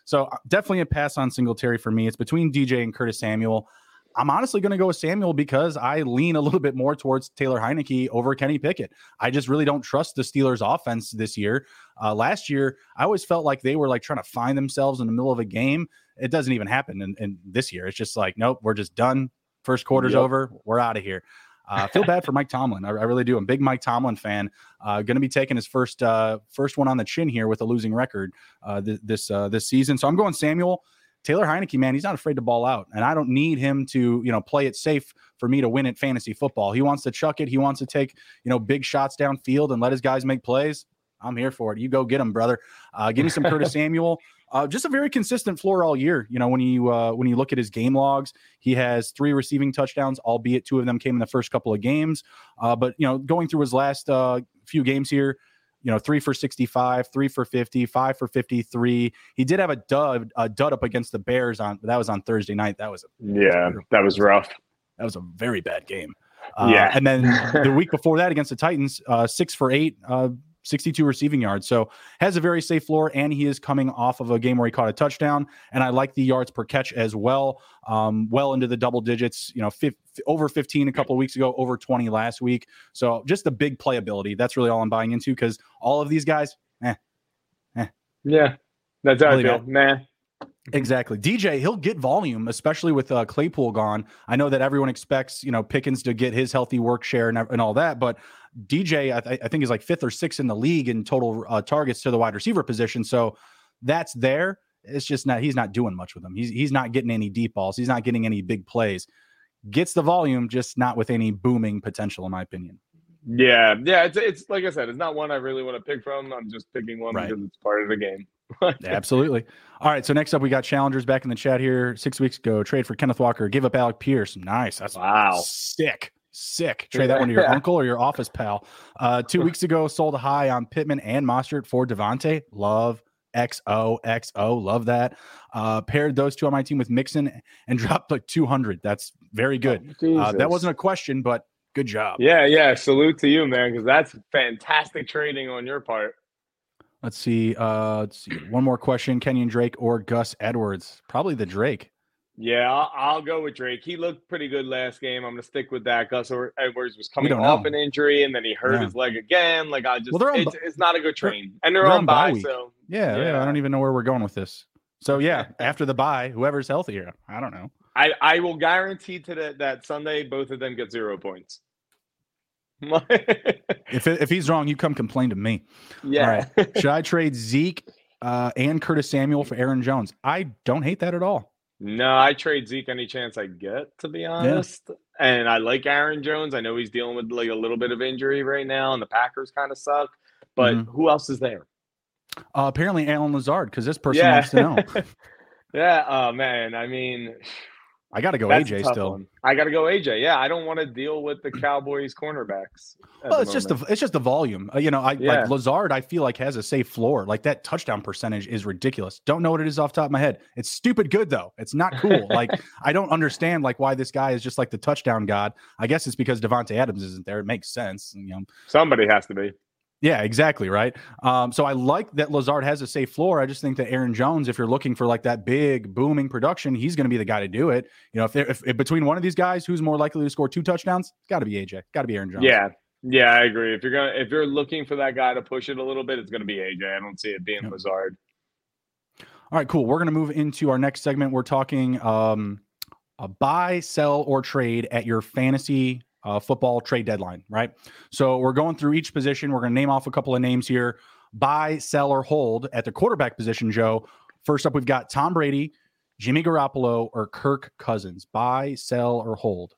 So definitely a pass on Singletary for me. It's between D J and Curtis Samuel. I'm honestly going to go with Samuel because I lean a little bit more towards Taylor Heineke over Kenny Pickett. I just really don't trust the Steelers offense this year. Uh, last year, I always felt like they were like trying to find themselves in the middle of a game. It doesn't even happen. And, and this year, it's just like, nope, we're just done. First quarter's yep. over. We're out of here. I uh, feel bad for Mike Tomlin. I, I really do. I'm a big Mike Tomlin fan. Uh, going to be taking his first uh, first one on the chin here with a losing record uh, th- this uh, this season. So I'm going Samuel. Taylor Heineke, man, he's not afraid to ball out, and I don't need him to, you know, play it safe for me to win at fantasy football. He wants to chuck it. He wants to take, you know, big shots downfield and let his guys make plays. I'm here for it. You go get him, brother. Uh, give me some Curtis Samuel. Uh, just a very consistent floor all year. You know, when you uh, when you look at his game logs, he has three receiving touchdowns, albeit two of them came in the first couple of games. Uh, but, you know, going through his last uh, few games here, you know, three for sixty-five, three for fifty, five for fifty-three. He did have a dud, a dud up against the Bears on that was on Thursday night. That was a, yeah, that was rough. That was a very bad game. Uh, yeah, and then the week before that against the Titans, uh, six for eight, uh, sixty-two receiving yards. So has a very safe floor, and he is coming off of a game where he caught a touchdown. And I like the yards per catch as well. Um, well into the double digits, you know, fifty, over fifteen a couple of weeks ago, over twenty last week. So just the big playability. That's really all I'm buying into because all of these guys, eh, eh. Yeah. That's how I feel. Nah. Exactly. D J, he'll get volume, especially with uh, Claypool gone. I know that everyone expects, you know, Pickens to get his healthy work share and, and all that, but D J, I, th- I think, is like fifth or sixth in the league in total uh, targets to the wide receiver position. So that's there. It's just not, he's not doing much with them. He's he's not getting any deep balls. He's not getting any big plays. Gets the volume, just not with any booming potential, in my opinion. Yeah. Yeah. It's, it's like I said, it's not one I really want to pick from. I'm just picking one right. because it's part of the game. Absolutely. All right. So next up, we got challengers back in the chat here. Six weeks ago, trade for Kenneth Walker, give up Alec Pierce. Nice. That's wow. Sick. Sick. Trade that one to your uncle or your office pal. Uh, two weeks ago, sold a high on Pittman and Mostert for Devontae. Love. X O X O. Love that. Uh, paired those two on my team with Mixon and dropped like two hundred. That's very good. Oh, uh, that wasn't a question, but good job. Yeah. Yeah. Salute to you, man, because that's fantastic trading on your part. Let's see. Uh, let's see. One more question. Kenyon Drake or Gus Edwards? Probably the Drake. Yeah, I'll, I'll go with Drake. He looked pretty good last game. I'm going to stick with that. Gus Edwards was coming off an injury, and then he hurt yeah. his leg again. Like, I just, well, it's, it's not a good train. And they're, they're on bye, bye so. Yeah, yeah, yeah, I don't even know where we're going with this. So, yeah, after the bye, whoever's healthier, I don't know. I, I will guarantee to the, that Sunday both of them get zero points. if it, if he's wrong, you come complain to me. Yeah. All right. Should I trade Zeke uh, and Curtis Samuel for Aaron Jones? I don't hate that at all. No, I trade Zeke any chance I get, to be honest. Yeah. And I like Aaron Jones. I know he's dealing with like a little bit of injury right now, and the Packers kind of suck. But mm-hmm. who else is there? Uh, apparently, Alan Lazard, because this person yeah. wants to know. yeah. Oh man, I mean. I got to go A J still. One. I got to go A J. Yeah, I don't want to deal with the Cowboys cornerbacks. Well, it's the just the it's just the volume. Uh, you know, I yeah. like Lazard, I feel like has a safe floor. Like that touchdown percentage is ridiculous. Don't know what it is off the top of my head. It's stupid good though. It's not cool. Like I don't understand like why this guy is just like the touchdown god. I guess it's because Devontae Adams isn't there. It makes sense. You know, somebody has to be. Yeah, exactly, right? Um, so I like that Lazard has a safe floor. I just think that Aaron Jones, if you're looking for like that big booming production, he's going to be the guy to do it. You know, if, if, if between one of these guys, who's more likely to score two touchdowns? It's got to be A J. Got to be Aaron Jones. Yeah, yeah, I agree. If you're gonna, if you're looking for that guy to push it a little bit, it's going to be A J. I don't see it being yep. Lazard. All right, cool. We're going to move into our next segment. We're talking um, a buy, sell, or trade at your fantasy Uh, football trade deadline, right? So we're going through each position. We're going to name off a couple of names here. Buy, sell, or hold at the quarterback position, Joe. First up, we've got Tom Brady, Jimmy Garoppolo, or Kirk Cousins. Buy, sell, or hold.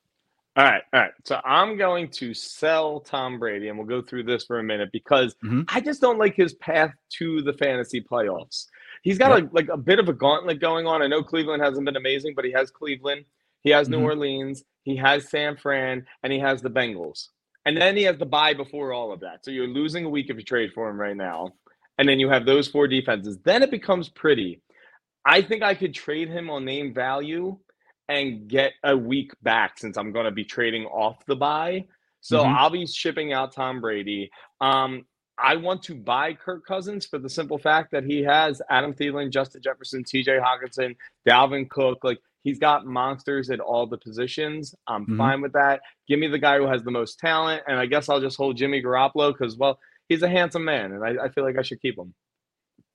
All right. All right. So I'm going to sell Tom Brady, and we'll go through this for a minute because mm-hmm. I just don't like his path to the fantasy playoffs. He's got yeah. a, like a bit of a gauntlet going on. I know Cleveland hasn't been amazing, but he has Cleveland. He has New mm-hmm. Orleans, he has San Fran, and he has the Bengals. And then he has the bye before all of that. So you're losing a week if you trade for him right now. And then you have those four defenses. Then it becomes pretty. I think I could trade him on name value and get a week back since I'm going to be trading off the bye. So mm-hmm. I'll be shipping out Tom Brady. Um, I want to buy Kirk Cousins for the simple fact that he has Adam Thielen, Justin Jefferson, T J Hockenson, Dalvin Cook, like, he's got monsters at all the positions. I'm mm-hmm. fine with that. Give me the guy who has the most talent, and I guess I'll just hold Jimmy Garoppolo because, well, he's a handsome man, and I, I feel like I should keep him.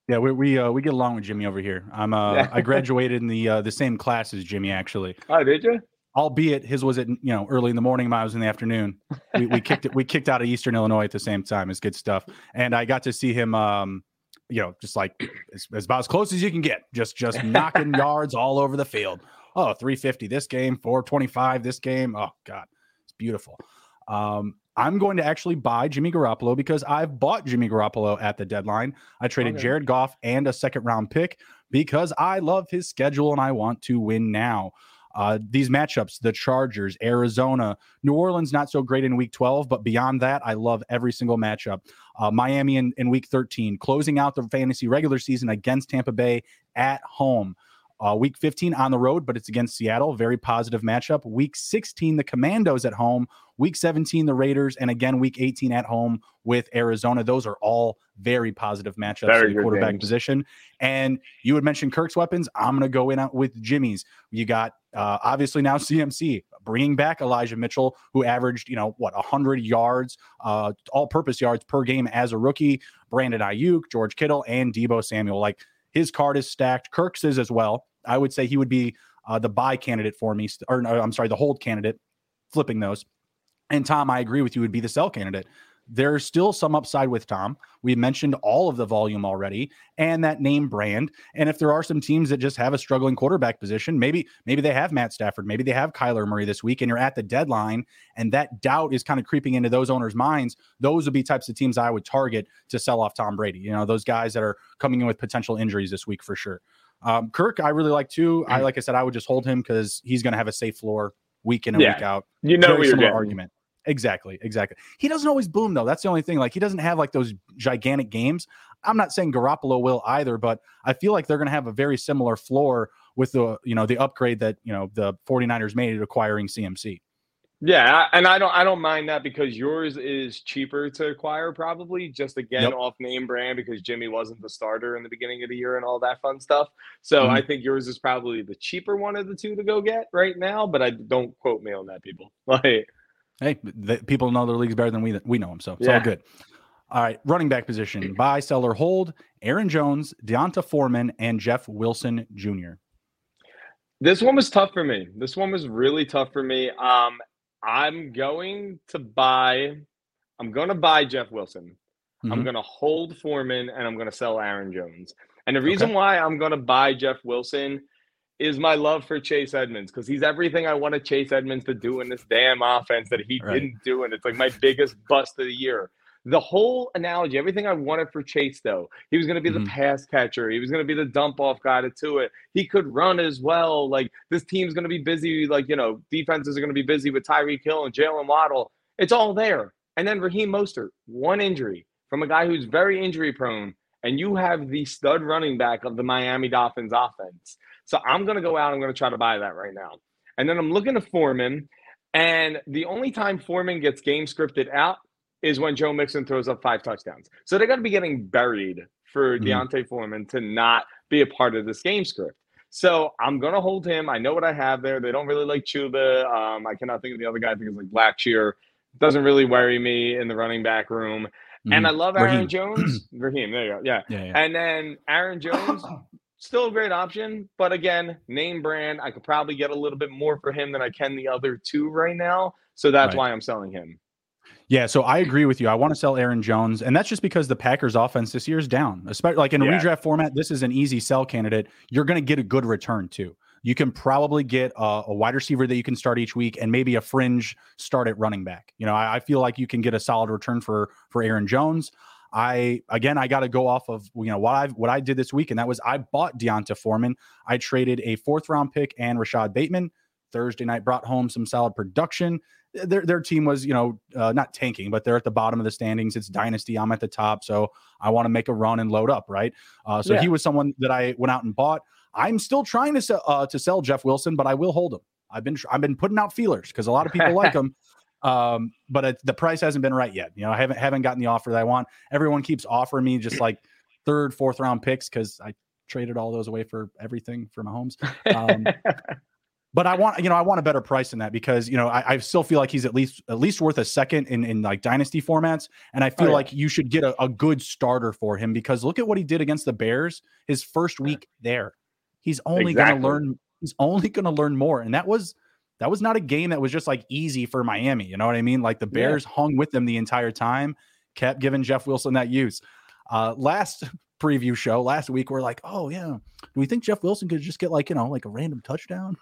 Yeah, we we uh, we get along with Jimmy over here. I'm uh, yeah. I graduated in the uh, the same class as Jimmy actually. Oh, did you? Albeit his was at you know early in the morning, mine was in the afternoon. We, we kicked it. We kicked out of Eastern Illinois at the same time. It's good stuff, and I got to see him. Um, you know, just like as, as about as close as you can get, just just knocking yards all over the field. Oh, three fifty this game, four twenty-five this game. Oh, God, it's beautiful. Um, I'm going to actually buy Jimmy Garoppolo because I've bought Jimmy Garoppolo at the deadline. I traded okay. Jared Goff and a second round pick because I love his schedule and I want to win now. Uh, these matchups, the Chargers, Arizona, New Orleans, not so great in week twelve, but beyond that, I love every single matchup. Uh, Miami in, in week thirteen, closing out the fantasy regular season against Tampa Bay at home. Uh, week fifteen on the road, but it's against Seattle. Very positive matchup. Week sixteen, the Commandos at home. Week seventeen, the Raiders. And again, week eighteen at home with Arizona. Those are all very positive matchups in the quarterback games. Position. And you had mentioned Kirk's weapons. I'm going to go in with Jimmy's. You got uh, obviously now C M C bringing back Elijah Mitchell, who averaged, you know, what, one hundred yards, uh, all-purpose yards per game as a rookie. Brandon Ayuk, George Kittle, and Deebo Samuel. Like, His card is stacked. Kirk's is as well. I would say he would be uh, the buy candidate for me, or no, I'm sorry, the hold candidate, flipping those. And Tom, I agree with you, would be the sell candidate. There's still some upside with Tom. We mentioned all of the volume already and that name brand. And if there are some teams that just have a struggling quarterback position, maybe maybe they have Matt Stafford, maybe they have Kyler Murray this week, and you're at the deadline, and that doubt is kind of creeping into those owners' minds. Those would be types of teams I would target to sell off Tom Brady. You know, those guys that are coming in with potential injuries this week for sure. Um, Kirk, I really like too. I like I said, I would just hold him because he's going to have a safe floor week in and yeah, week out. You know, very similar argument. Exactly, exactly. He doesn't always boom, though. That's the only thing. Like, he doesn't have, like, those gigantic games. I'm not saying Garoppolo will either, but I feel like they're going to have a very similar floor with the, you know, the upgrade that, you know, the 49ers made at acquiring C M C. Yeah, and I don't I don't mind that because yours is cheaper to acquire probably, just again yep. off name brand because Jimmy wasn't the starter in the beginning of the year and all that fun stuff. So mm-hmm. I think yours is probably the cheaper one of the two to go get right now, but I don't quote me on that, people. Like, hey, the, people know their leagues better than we we know them, so it's yeah. all good. All right, running back position, buy, sell, or hold, Aaron Jones, Deonta Foreman, and Jeff Wilson Junior This one was tough for me. This one was really tough for me. Um, I'm going to buy – I'm going to buy Jeff Wilson. Mm-hmm. I'm going to hold Foreman, and I'm going to sell Aaron Jones. And the reason okay. why I'm going to buy Jeff Wilson – is my love for Chase Edmonds, because he's everything I wanted Chase Edmonds to do in this damn offense that he right. didn't do, and it's like my biggest bust of the year. The whole analogy, everything I wanted for Chase, though, he was going to be mm-hmm. the pass catcher. He was going to be the dump-off guy to Tua. He could run as well. Like, this team's going to be busy. Like, you know, defenses are going to be busy with Tyreek Hill and Jalen Waddle. It's all there. And then Raheem Mostert, one injury from a guy who's very injury-prone, and you have the stud running back of the Miami Dolphins offense. So I'm going to go out. I'm going to try to buy that right now. And then I'm looking to Foreman. And the only time Foreman gets game scripted out is when Joe Mixon throws up five touchdowns. So they got to be getting buried for mm-hmm. Deontay Foreman to not be a part of this game script. So I'm going to hold him. I know what I have there. They don't really like Chuba. Um, I cannot think of the other guy. I think it's like Blackshear. Doesn't really worry me in the running back room. Mm-hmm. And I love Aaron Raheem. Jones. Raheem, there you go. Yeah. yeah, yeah. And then Aaron Jones. Still a great option, but again, name brand, I could probably get a little bit more for him than I can the other two right now. So that's right. why I'm selling him. Yeah, so I agree with you. I want to sell Aaron Jones, and that's just because the Packers offense this year is down. Especially like in a yeah. redraft format, this is an easy sell candidate. You're going to get a good return too. You can probably get a, a wide receiver that you can start each week and maybe a fringe start at running back. You know, I, I feel like you can get a solid return for for Aaron Jones. I, again, I got to go off of, you know, what I what I did this week. And that was I bought Deonta Foreman. I traded a fourth round pick and Rashad Bateman. Thursday night brought home some solid production. Their their team was, you know, uh, not tanking, but they're at the bottom of the standings. It's dynasty. I'm at the top. So I want to make a run and load up. Right. Uh, so yeah. he was someone that I went out and bought. I'm still trying to sell, uh, to sell Jeff Wilson, but I will hold him. I've been, I've been putting out feelers because a lot of people like him. Um, but it, the price hasn't been right yet. You know, I haven't haven't gotten the offer that I want. Everyone keeps offering me just like third, fourth round picks because I traded all those away for everything for Mahomes. Um, but I want, you know, I want a better price than that because, you know, I, I still feel like he's at least at least worth a second in in like dynasty formats, and I feel oh, yeah. like you should get a, a good starter for him because look at what he did against the Bears his first week there. He's only exactly. going to learn. He's only going to learn more, and that was. That was not a game that was just like easy for Miami. You know what I mean? Like the Bears yeah. hung with them the entire time, kept giving Jeff Wilson that use. Uh, last preview show last week, we're like, oh yeah, do we think Jeff Wilson could just get like, you know, like a random touchdown?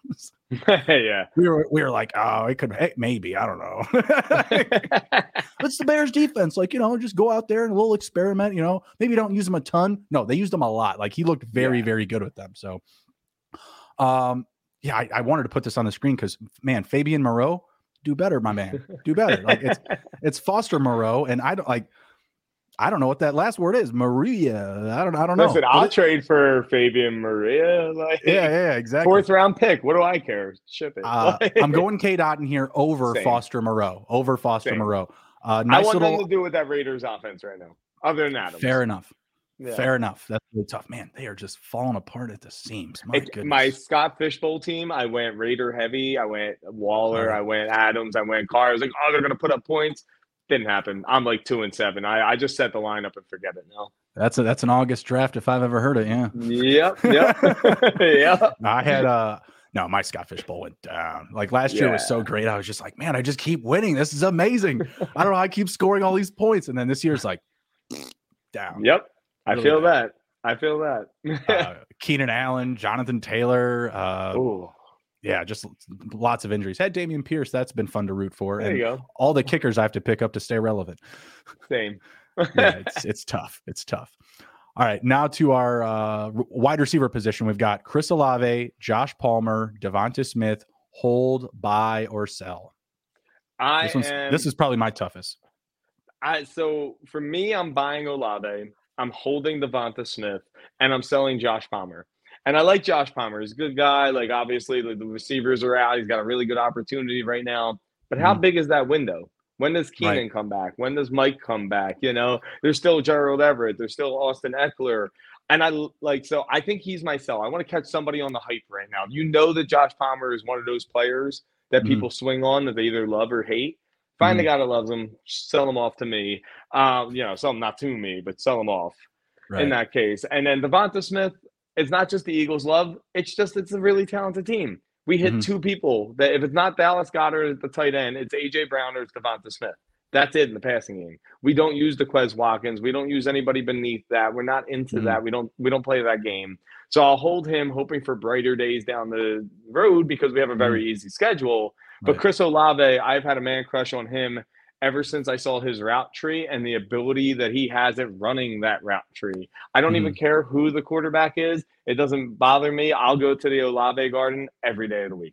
yeah. We were, we were like, oh, it could hey, maybe, I don't know. It's the Bears defense. Like, you know, just go out there and we'll experiment, you know, maybe don't use them a ton. No, they used them a lot. Like he looked very, yeah. very good with them. So, um, Yeah, I, I wanted to put this on the screen because, man, Fabian Moreau, do better, my man, do better. Like it's it's Foster Moreau, and I don't like, I don't know what that last word is, Maria. I don't, I don't know. Listen, I'll it, trade for Fabian Maria. Like, yeah, yeah, exactly. Fourth round pick. What do I care? Ship it. Uh, I'm going Cade Otton here over Same. Foster Moreau, over Foster Same. Moreau. Uh, nice I want little, nothing to do with that Raiders offense right now, other than Adams. Fair enough. Yeah. Fair enough. That's really tough, man. They are just falling apart at the seams. My it, goodness. My Scott Fishbowl team, I went Raider heavy. I went Waller. Right. I went Adams. I went Carr. I was like, oh, they're going to put up points. Didn't happen. I'm like two and seven. I, I just set the lineup and forget it now. That's a, that's an August draft if I've ever heard it. Yeah. Yep. Yep. Yeah. I had uh no, my Scott Fish Bowl went down. Like last yeah. year was so great. I was just like, man, I just keep winning. This is amazing. I don't know. I keep scoring all these points, and then this year's like down. Yep. Really I feel bad. that. I feel that. uh, Keenan Allen, Jonathan Taylor. Uh, Ooh. Yeah, just lots of injuries. Had Damian Pierce. That's been fun to root for. There and you go. All the kickers I have to pick up to stay relevant. Same. yeah, it's it's tough. It's tough. All right, now to our uh, wide receiver position. We've got Chris Olave, Josh Palmer, Devonta Smith. Hold, buy, or sell. I this, am, this is probably my toughest. I so for me, I'm buying Olave. I'm holding Devonta Smith, and I'm selling Josh Palmer. And I like Josh Palmer. He's a good guy. Like, obviously, like, the receivers are out. He's got a really good opportunity right now. But how mm-hmm. big is that window? When does Keenan right. come back? When does Mike come back? You know, there's still Gerald Everett. There's still Austin Eckler. And I like, so I think he's my sell. I want to catch somebody on the hype right now. You know that Josh Palmer is one of those players that mm-hmm. people swing on that they either love or hate. Find mm-hmm. the guy that loves him, sell him off to me. Um, you know, sell him not to me, but sell him off right. in that case. And then Devonta Smith. It's not just the Eagles' love. It's just it's a really talented team. We hit mm-hmm. two people. That if it's not Dallas Goedert at the tight end, it's A J. Brown or it's Devonta Smith. That's it in the passing game. We don't use DeQuez Watkins. We don't use anybody beneath that. We're not into mm-hmm. that. We don't we don't play that game. So I'll hold him, hoping for brighter days down the road because we have a very mm-hmm. easy schedule. But right. Chris Olave, I've had a man crush on him ever since I saw his route tree and the ability that he has at running that route tree. I don't mm. even care who the quarterback is. It doesn't bother me. I'll go to the Olave garden every day of the week.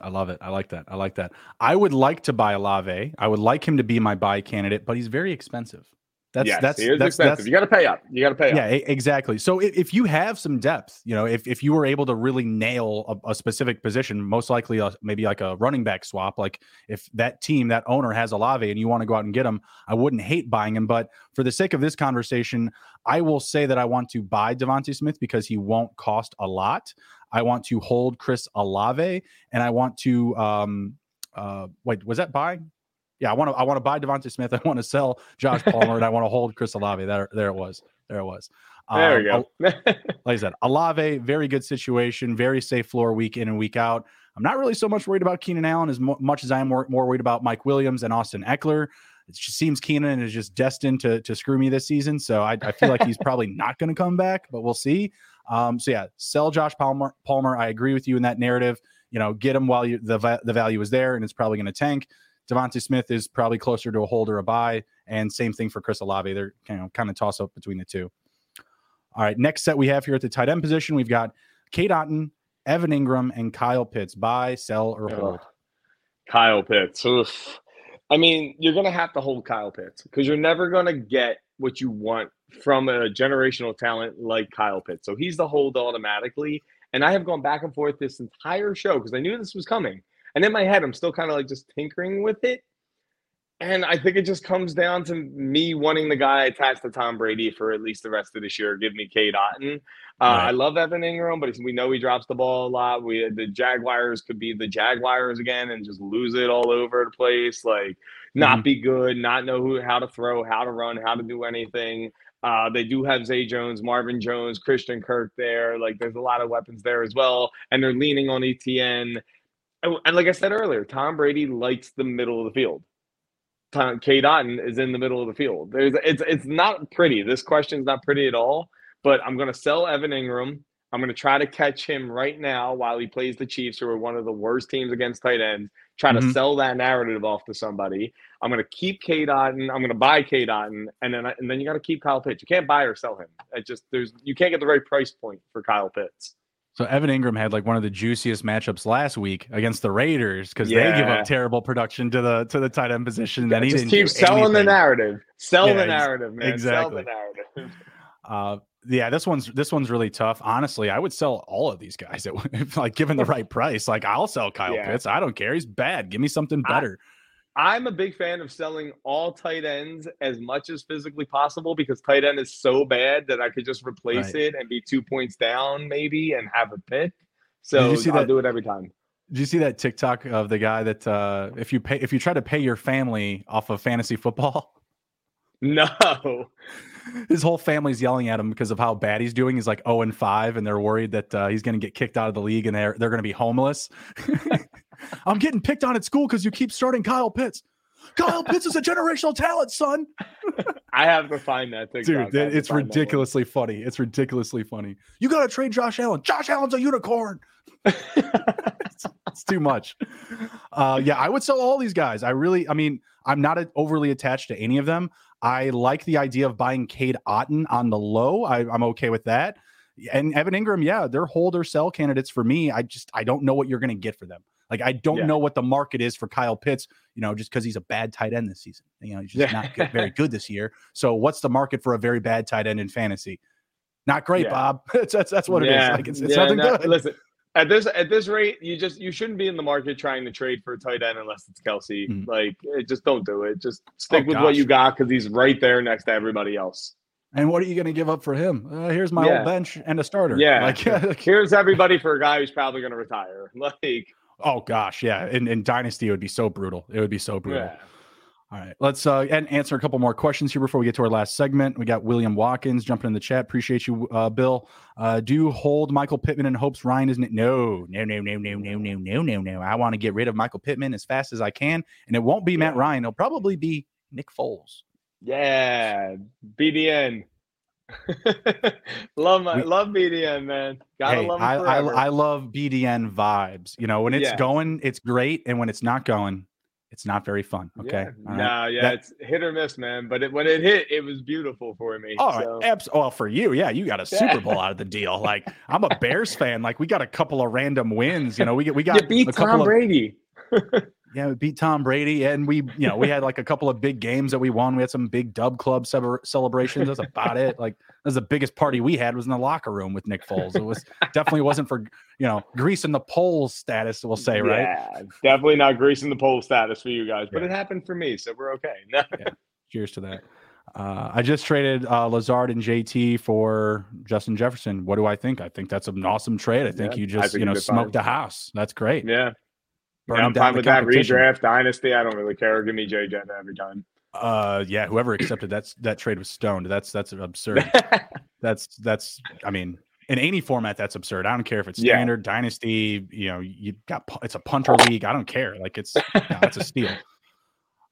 I love it. I like that. I like that. I would like to buy Olave. I would like him to be my buy candidate, but he's very expensive. That's yes, that's, he is that's expensive. That's, you got to pay up. You got to pay up. Yeah, exactly. So if, if you have some depth, you know, if, if you were able to really nail a, a specific position, most likely a, maybe like a running back swap, like if that team, that owner has Olave and you want to go out and get him, I wouldn't hate buying him. But for the sake of this conversation, I will say that I want to buy Devonta Smith because he won't cost a lot. I want to hold Chris Olave and I want to, um, uh, wait, was that buy? Yeah, I want to. I want to buy Devonta Smith. I want to sell Josh Palmer, and I want to hold Chris Olave. There, there it was. There it was. Um, there we go. Like I said, Olave, very good situation, very safe floor week in and week out. I'm not really so much worried about Keenan Allen as mo- much as I am more, more worried about Mike Williams and Austin Eckler. It just seems Keenan is just destined to to screw me this season, so I, I feel like he's probably not going to come back, but we'll see. Um, so yeah, sell Josh Palmer. Palmer, I agree with you in that narrative. You know, get him while you, the the value is there, and it's probably going to tank. Devonta Smith is probably closer to a hold or a buy, and same thing for Chris Olave. They're you know, kind of toss up between the two. All right, next set we have here at the tight end position, we've got Cade Otton, Evan Ingram, and Kyle Pitts. Buy, sell, or hold. Oh, Kyle Pitts. Oof. I mean, you're going to have to hold Kyle Pitts because you're never going to get what you want from a generational talent like Kyle Pitts. So he's the hold automatically, and I have gone back and forth this entire show because I knew this was coming. And in my head, I'm still kind of like just tinkering with it. And I think it just comes down to me wanting the guy attached to Tom Brady for at least the rest of this year. Give me Cade Otton. Uh, right. I love Evan Ingram, but we know he drops the ball a lot. We The Jaguars could be the Jaguars again and just lose it all over the place. Like not mm-hmm. be good, not know who, how to throw, how to run, how to do anything. Uh, they do have Zay Jones, Marvin Jones, Christian Kirk there. Like there's a lot of weapons there as well. And they're leaning on E T N. And like I said earlier, Tom Brady likes the middle of the field. Tom, Cade Otton is in the middle of the field. There's, it's it's not pretty. This question's not pretty at all, but I'm going to sell Evan Ingram. I'm going to try to catch him right now while he plays the Chiefs, who are one of the worst teams against tight ends, try mm-hmm. to sell that narrative off to somebody. I'm going to keep Cade Otton. I'm going to buy Cade Otton, and then I, and then you got to keep Kyle Pitts. You can't buy or sell him. It just there's you can't get the right price point for Kyle Pitts. So Evan Ingram had like one of the juiciest matchups last week against the Raiders because yeah. they give up terrible production to the to the tight end position. Yeah, that he just didn't keep selling anything. the narrative, sell yeah, the narrative, man. Exactly. Sell the narrative. uh, yeah, this one's this one's really tough. Honestly, I would sell all of these guys at like given the right price. Like I'll sell Kyle yeah. Pitts. I don't care. He's bad. Give me something better. I- I'm a big fan of selling all tight ends as much as physically possible because tight end is so bad that I could just replace right. it and be two points down maybe and have a pick. So I'll that, do it every time. Do you see that TikTok of the guy that uh, if you pay if you try to pay your family off of fantasy football? No. His whole family's yelling at him because of how bad he's doing. He's like oh and five, and they're worried that uh, he's going to get kicked out of the league and they're, they're going to be homeless. I'm getting picked on at school because you keep starting Kyle Pitts. Kyle Pitts is a generational talent, son. I have to find that TikTok. Dude, it's ridiculously funny. It's ridiculously funny. You got to trade Josh Allen. Josh Allen's a unicorn. it's, it's too much. Uh, yeah, I would sell all these guys. I really, I mean, I'm not overly attached to any of them. I like the idea of buying Cade Otton on the low. I, I'm okay with that. And Evan Ingram, yeah, they're hold or sell candidates for me. I just, I don't know what you're going to get for them. Like, I don't yeah. know what the market is for Kyle Pitts, you know, just because he's a bad tight end this season. You know, he's just yeah. not good, very good this year. So what's the market for a very bad tight end in fantasy? Not great, yeah. Bob. that's, that's that's what yeah. it is. Like, it's, it's yeah, nothing no, good. Listen, at this at this rate, you just you shouldn't be in the market trying to trade for a tight end unless it's Kelsey. Mm-hmm. Like, just don't do it. Just stick oh, with gosh. what you got because he's right there next to everybody else. And what are you going to give up for him? Uh, here's my yeah. old bench and a starter. Yeah. Like, here's everybody for a guy who's probably going to retire. Like. Oh gosh, yeah, in, in Dynasty it would be so brutal. It would be so brutal. Yeah. All right, let's uh, and answer a couple more questions here before we get to our last segment. We got William Watkins jumping in the chat. Appreciate you, uh, Bill. Uh, do you hold Michael Pittman in hopes Ryan isn't it? No, no, no, no, no, no, no, no, no, no. I want to get rid of Michael Pittman as fast as I can, and it won't be Matt Ryan. It'll probably be Nick Foles. Yeah, B D N. love my we, love B D N, man. Gotta hey, love I, I, I love B D N vibes. You know, when it's yeah. going, it's great, and when it's not going, it's not very fun. Okay. Yeah. Right. No, yeah, that, it's hit or miss, man. But it, when it hit, it was beautiful for me. Oh, so. abs- well, for you, yeah, you got a Super Bowl out of the deal. Like, I'm a Bears fan. Like, we got a couple of random wins. You know, we get we got you beat a Tom of, Brady. Yeah, we beat Tom Brady, and we, you know, we had like a couple of big games that we won. We had some big dub club celebrations. That's about it. Like, that was the biggest party we had was in the locker room with Nick Foles. It was definitely wasn't for, you know, greasing the pole status, we'll say, right? Yeah, definitely not greasing the pole status for you guys, but yeah. it happened for me, so we're okay. yeah. Cheers to that. Uh, I just traded uh, Lazard and J T for Justin Jefferson. What do I think? I think that's an awesome trade. I think yeah, you just, think you know, smoked the house. That's great. Yeah. Yeah, I'm fine with that redraft dynasty. I don't really care. Give me J J every time. Uh, yeah, whoever accepted that's that trade was stoned. That's that's absurd. that's that's. I mean, in any format, that's absurd. I don't care if it's standard yeah. dynasty. You know, you got it's a punter league. I don't care. Like it's no, it's a steal.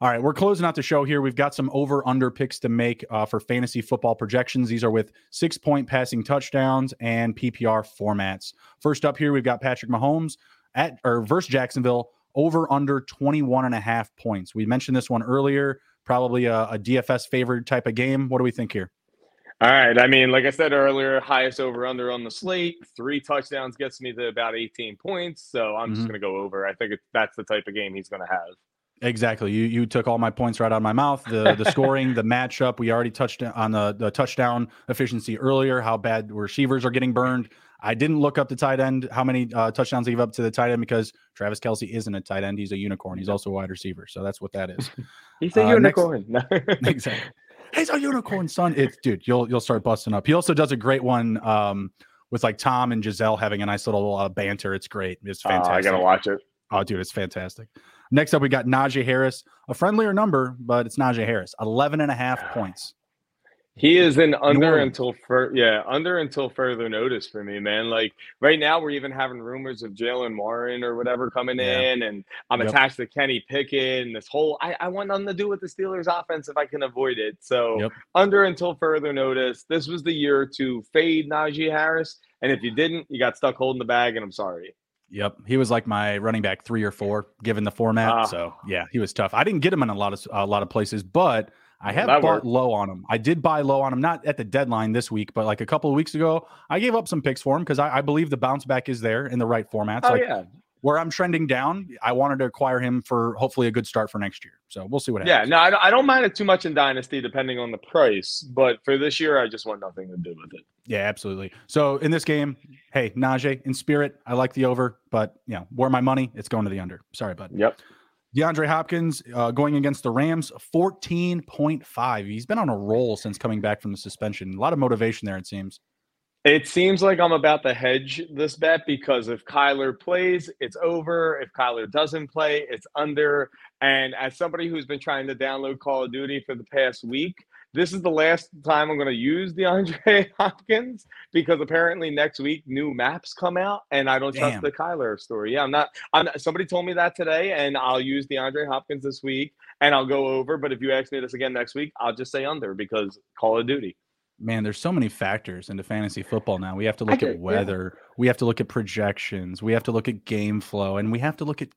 All right, we're closing out the show here. We've got some over-under picks to make uh, for fantasy football projections. These are with six-point passing touchdowns and P P R formats. First up here, we've got Patrick Mahomes. At or versus Jacksonville, over under twenty-one and a half points. We mentioned this one earlier, probably a, a D F S favored type of game. What do we think here? All right. I mean, like I said earlier, highest over under on the slate, three touchdowns gets me to about eighteen points. So I'm mm-hmm. just going to go over. I think it, that's the type of game he's going to have. Exactly. You you took all my points right out of my mouth. The the scoring, the matchup, we already touched on the, the touchdown efficiency earlier, how bad receivers are getting burned. I didn't look up the tight end, how many uh, touchdowns they give up to the tight end, because Travis Kelce isn't a tight end. He's a unicorn. He's also a wide receiver. So that's what that is. He's a uh, unicorn. Next, exactly. He's a unicorn, son. It's, dude, you'll you'll start busting up. He also does a great one um, with like Tom and Giselle having a nice little uh, banter. It's great. It's fantastic. Uh, I got to watch it. Oh, dude, it's fantastic. Next up, we got Najee Harris, a friendlier number, but it's Najee Harris, eleven and a half points. He is an under until fur- yeah, under until further notice for me, man. Like right now, we're even having rumors of Jalen Warren or whatever coming yeah. in, and I'm yep. attached to Kenny Pickett and this whole. I, I want nothing to do with the Steelers' offense if I can avoid it. So yep. under until further notice, this was the year to fade Najee Harris, and if you didn't, you got stuck holding the bag, and I'm sorry. Yep. He was like my running back three or four, given the format. Uh, so yeah, he was tough. I didn't get him in a lot of a lot of places, but I have bought worked. low on him. I did buy low on him, not at the deadline this week, but like a couple of weeks ago, I gave up some picks for him because I, I believe the bounce back is there in the right formats. Oh, like, yeah. Where I'm trending down, I wanted to acquire him for hopefully a good start for next year. So we'll see what happens. Yeah, no, I don't mind it too much in Dynasty depending on the price. But for this year, I just want nothing to do with it. Yeah, absolutely. So in this game, hey, Najee, in spirit, I like the over. But, you know, where my money, it's going to the under. Sorry, bud. Yep. DeAndre Hopkins uh, going against the Rams, fourteen point five. He's been on a roll since coming back from the suspension. A lot of motivation there, it seems. It seems like I'm about to hedge this bet because if Kyler plays, it's over. If Kyler doesn't play, it's under. And as somebody who's been trying to download Call of Duty for the past week, this is the last time I'm going to use DeAndre Hopkins because apparently next week new maps come out and I don't Damn. trust the Kyler story. Yeah, I'm not, I'm not. Somebody told me that today and I'll use DeAndre Hopkins this week and I'll go over. But if you ask me this again next week, I'll just say under because Call of Duty. Man, there's so many factors into fantasy football now. We have to look get, at weather. Yeah. We have to look at projections. We have to look at game flow. And we have to look at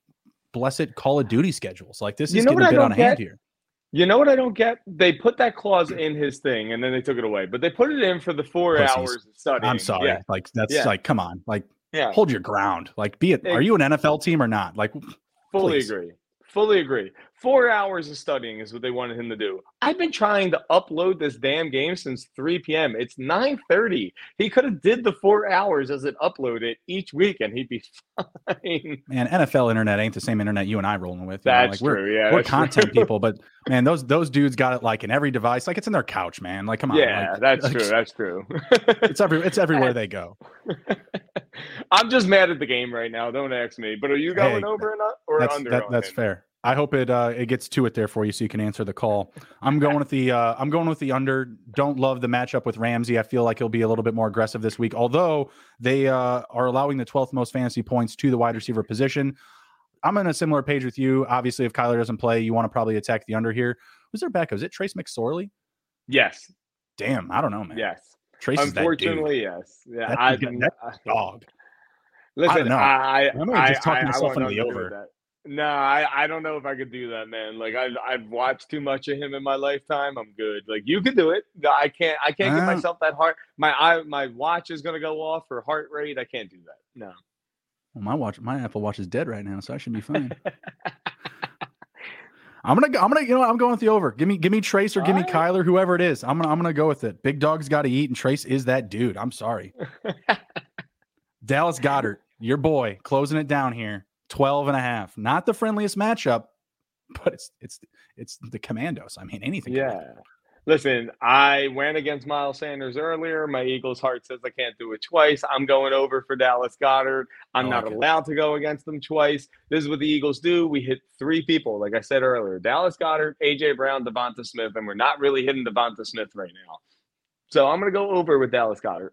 blessed Call of Duty schedules. Like, this you is getting a bit on hand here. You know what I don't get? They put that clause in his thing, and then they took it away. But they put it in for the four Pussies. hours of studying. I'm sorry. Yeah. Like, that's yeah. like, come on. Like, yeah. hold your ground. Like, be it. Are you an N F L team or not? Like, Fully please. agree. Fully agree. Four hours of studying is what they wanted him to do. I've been trying to upload this damn game since three p.m. It's nine thirty. He could have did the four hours as it uploaded each week, and he'd be fine. Man, N F L internet ain't the same internet you and I rolling with. That's you know? like true. We're, yeah, we're content true. people, but man, those those dudes got it like in every device. Like it's in their couch, man. Like come on. Yeah, like, that's like, true. That's true. it's every it's everywhere they go. I'm just mad at the game right now. Don't ask me. But are you going hey, over and up or that's, under? That, that's him? fair. I hope it uh, it gets to it there for you so you can answer the call. I'm going with the uh, I'm going with the under. Don't love the matchup with Ramsey. I feel like he'll be a little bit more aggressive this week, although they uh, are allowing the twelfth most fantasy points to the wide receiver position. I'm on a similar page with you. Obviously, if Kyler doesn't play, you want to probably attack the under here. Who's their backup? Is it Trace McSorley? Yes. Damn, I don't know, man. Yes. Trace Unfortunately, yes. Yeah, that, I, that I, dog. Listen, I don't know. I, I, I just talking I, myself into the over. No, I, I don't know if I could do that, man. Like I've I've watched too much of him in my lifetime. I'm good. Like you could do it. I can't I can't uh, give myself that heart. My I my watch is gonna go off for heart rate. I can't do that. No. Well, my watch my Apple Watch is dead right now, so I should be fine. I'm gonna I'm gonna you know what, I'm going with the over. Give me give me Trace or give All me right. Kyler, whoever it is. I'm gonna I'm gonna go with it. Big dog's got to eat, and Trace is that dude. I'm sorry. Dallas Goedert, your boy, closing it down here. twelve and a half, not the friendliest matchup, but it's it's it's the Commandos. I mean, anything. Yeah. Listen, I went against Miles Sanders earlier. My Eagles heart says I can't do it twice. I'm going over for Dallas Goedert. I'm oh, not okay. allowed to go against them twice. This is what the Eagles do. We hit three people, like I said earlier, Dallas Goedert, A J Brown, Devonta Smith, and we're not really hitting Devonta Smith right now. So I'm going to go over with Dallas Goedert.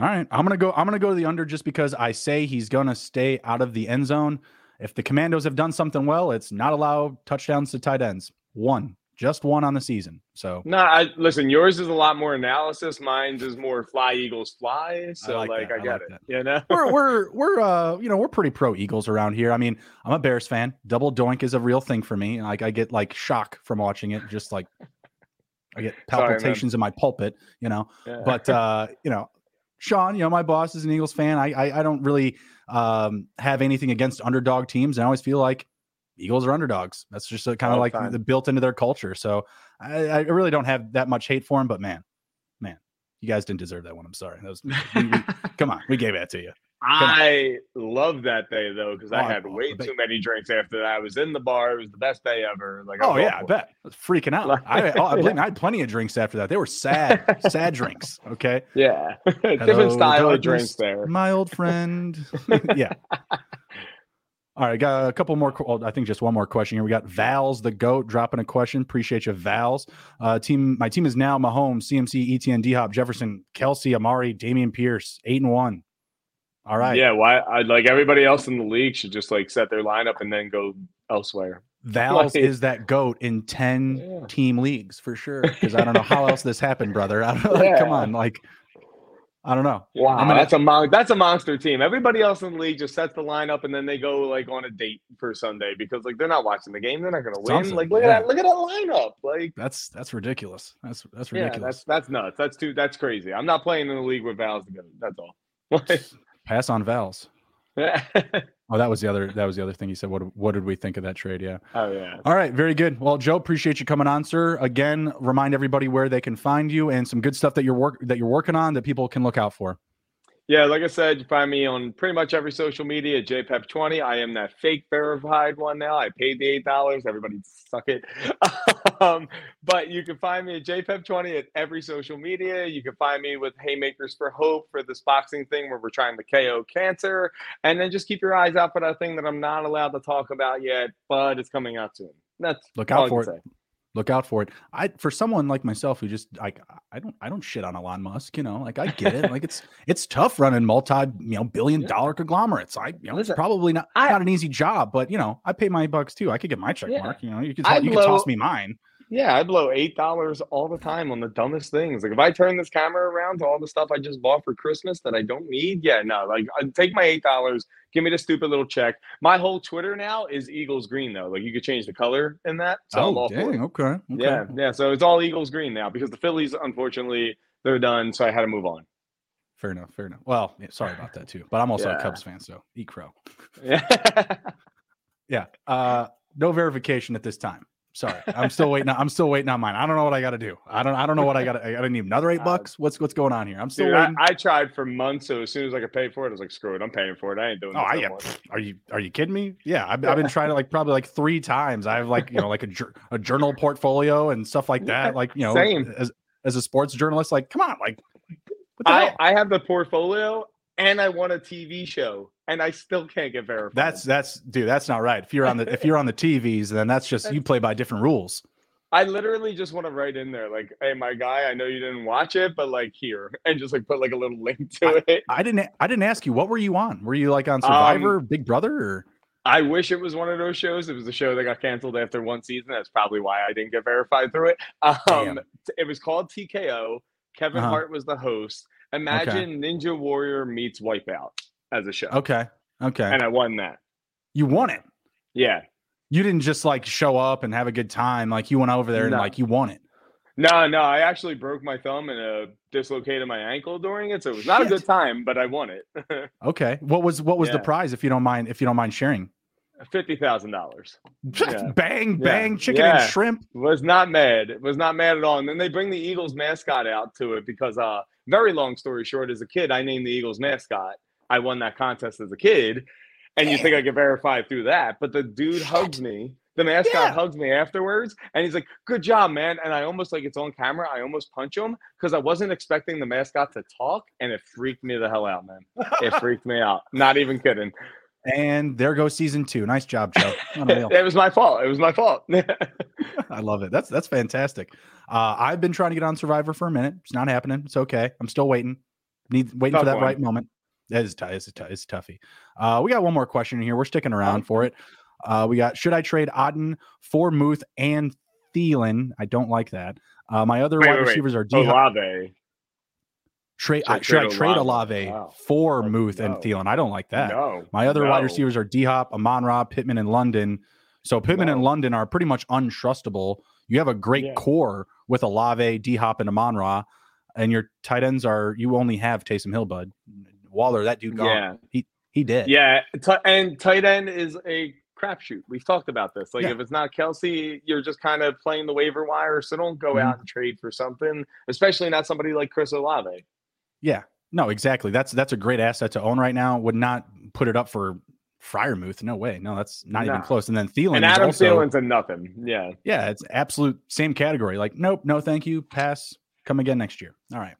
All right, I'm gonna go. I'm gonna go to the under just because I say he's gonna stay out of the end zone. If the Commandos have done something well, it's not allow touchdowns to tight ends. One, just one on the season. So no, I, listen. Yours is a lot more analysis. Mine's is more fly Eagles fly. So I like, like I, I get like it. That. You know, we're we're we're uh you know we're pretty pro Eagles around here. I mean, I'm a Bears fan. Double doink is a real thing for me. Like I get like shock from watching it. Just like I get palpitations Sorry, in my pulpit. You know, yeah. but uh you know. Sean, you know, my boss is an Eagles fan. I I, I don't really um, have anything against underdog teams. And I always feel like Eagles are underdogs. That's just kind of oh, like fine. the built into their culture. So I, I really don't have that much hate for him. But, man, man, you guys didn't deserve that one. I'm sorry. That was, we, we, come on. We gave that to you. Come I on. love that day, though, because oh, I had oh, way too many drinks after that. I was in the bar. It was the best day ever. Like, Oh, I yeah, I bet. I was freaking out. Like, I, oh, I, yeah. I had plenty of drinks after that. They were sad, sad drinks, okay? Yeah, Hello, different style of drinks there. My old friend. yeah. All right, got a couple more. Well, I think just one more question here. We got Val's the GOAT dropping a question. Appreciate you, Val's. Uh, team. My team is now Mahomes, C M C, Etienne, D-Hop, Jefferson, Kelsey, Amari, Damian Pierce, eight and one. All right. Yeah, why well, I like everybody else in the league should just like set their lineup and then go elsewhere. Val's like, is that GOAT in ten yeah. team leagues for sure. Because I don't know how else this happened, brother. I don't know, like, yeah. Come on, like I don't know. Wow, gonna, that's a mon- that's a monster team. Everybody else in the league just sets the lineup and then they go like on a date for Sunday because like they're not watching the game, they're not gonna win. Awesome. Like look yeah. at that, look at that lineup. Like that's that's ridiculous. That's that's ridiculous. Yeah, that's that's nuts. That's too that's crazy. I'm not playing in the league with Val's together. That's all. Like, pass on Val's. oh, that was the other. That was the other thing he said. What What did we think of that trade? Yeah. Oh yeah. All right. Very good. Well, Joe, appreciate you coming on, sir. Again, remind everybody where they can find you and some good stuff that you're work that you're working on that people can look out for. Yeah, like I said, you find me on pretty much every social media, J P E P twenty. I am that fake verified one now. I paid the eight dollars. Everybody suck it. um, but you can find me at J P E P twenty at every social media. You can find me with Haymakers for Hope for this boxing thing where we're trying to K O cancer. And then just keep your eyes out for that thing that I'm not allowed to talk about yet, but it's coming out soon. That's Look out for it. Say. Look out for it. I, for someone like myself who just like, I don't, I don't shit on Elon Musk, you know, like I get it. Like it's, it's tough running multi, you know, billion yeah. dollar conglomerates. I, you know, Listen, it's probably not, I, not an easy job, but you know, I pay my bucks too. I could get my check yeah. mark, you know, you could, you could toss me mine. Yeah. I blow eight dollars all the time on the dumbest things. Like if I turn this camera around to all the stuff I just bought for Christmas that I don't need. Yeah, no, like I'd take my eight dollars. Give me the stupid little check. My whole Twitter now is Eagles green, though. Like, you could change the color in that. So oh, I'm all dang. Okay. okay. Yeah, yeah. So it's all Eagles green now because the Phillies, unfortunately, they're done. So I had to move on. Fair enough. Fair enough. Well, yeah, sorry about that, too. But I'm also yeah. a Cubs fan, so eat crow. Yeah. yeah. Uh, no verification at this time. Sorry. I'm still waiting. I'm still waiting on mine. I don't know what I got to do. I don't, I don't know what I got to, I need another eight bucks. What's, what's going on here? I'm still Dude, waiting. I, I tried for months. So as soon as I could pay for it, I was like, screw it. I'm paying for it. I ain't doing it. Oh, I am. Are you, are you kidding me? Yeah. I've, I've been trying to like, probably like three times. I have like, you know, like a, a journal portfolio and stuff like that. Like, you know, Same. as, as a sports journalist, like, come on, like I, I have the portfolio and I want a T V show. And I still can't get verified. That's that's dude. That's not right. If you're on the if you're on the T Vs, then that's just you play by different rules. I literally just want to write in there like, "Hey, my guy, I know you didn't watch it, but like here," and just like put like a little link to I, it. I didn't. I didn't ask you what were you on. Were you like on Survivor, um, Big Brother, or? I wish it was one of those shows. It was a show that got canceled after one season. That's probably why I didn't get verified through it. Um, it was called T K O. Kevin uh-huh. Hart was the host. Imagine okay. Ninja Warrior meets Wipeout. As a show. Okay. Okay. And I won that. You won it. Yeah. You didn't just like show up and have a good time. Like you went over there no. and like you won it. No, no. I actually broke my thumb and uh, dislocated my ankle during it. So it was not Shit. a good time, but I won it. okay. What was what was yeah. the prize if you don't mind if you don't mind sharing? Fifty thousand dollars. Yeah. Bang, bang, yeah. chicken yeah. and shrimp. Was not mad. Was not mad at all. And then they bring the Eagles mascot out to it because uh very long story short, as a kid, I named the Eagles mascot. I won that contest as a kid, and you think I could verify through that. But the dude hugs me. The mascot yeah. hugs me afterwards, and he's like, good job, man. And I almost, like, it's on camera. I almost punch him because I wasn't expecting the mascot to talk, and it freaked me the hell out, man. It freaked me out. Not even kidding. And there goes season two. Nice job, Joe. It was my fault. It was my fault. I love it. That's that's fantastic. Uh, I've been trying to get on Survivor for a minute. It's not happening. It's okay. I'm still waiting. Need Waiting Tough for that one. right moment. That is tough. It's a toughie. Uh, we got one more question here. We're sticking around for it. Uh, we got, should I trade Otton, Formuth, and Thielen? I don't like that. Uh, my other wait, wide wait, receivers wait. are D. Olave. Tra- should I, should I trade Olave, wow. Formuth, no. and Thielen? I don't like that. No. My other no. wide receivers are D. Hop, Amon-Ra, Pittman, and London. So Pittman no. and London are pretty much untrustable. You have a great yeah. core with Olave, D. Hop, and Amon-Ra, and your tight ends are you only have Taysom Hill, bud. Waller, that dude gone. Yeah. He he did. Yeah, t- and tight end is a crapshoot. We've talked about this. Like, yeah. if it's not Kelsey, you're just kind of playing the waiver wire. So don't go mm-hmm. out and trade for something, especially not somebody like Chris Olave. Yeah, no, exactly. That's that's a great asset to own right now. Would not put it up for Freiermuth. No way. No, that's not nah. even close. And then Thielen. And Adam is also, Thielen's a nothing. Yeah. Yeah, it's absolute same category. Like, nope, no, thank you. Pass. Come again next year. All right.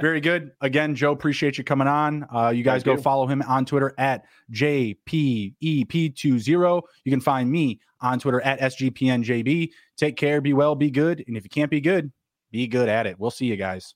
Very good. Again, Joe, appreciate you coming on. Uh, you guys Thank go you. follow him on Twitter at J P E P twenty. You can find me on Twitter at S G P N J B. Take care, be well, be good. And if you can't be good, be good at it. We'll see you guys.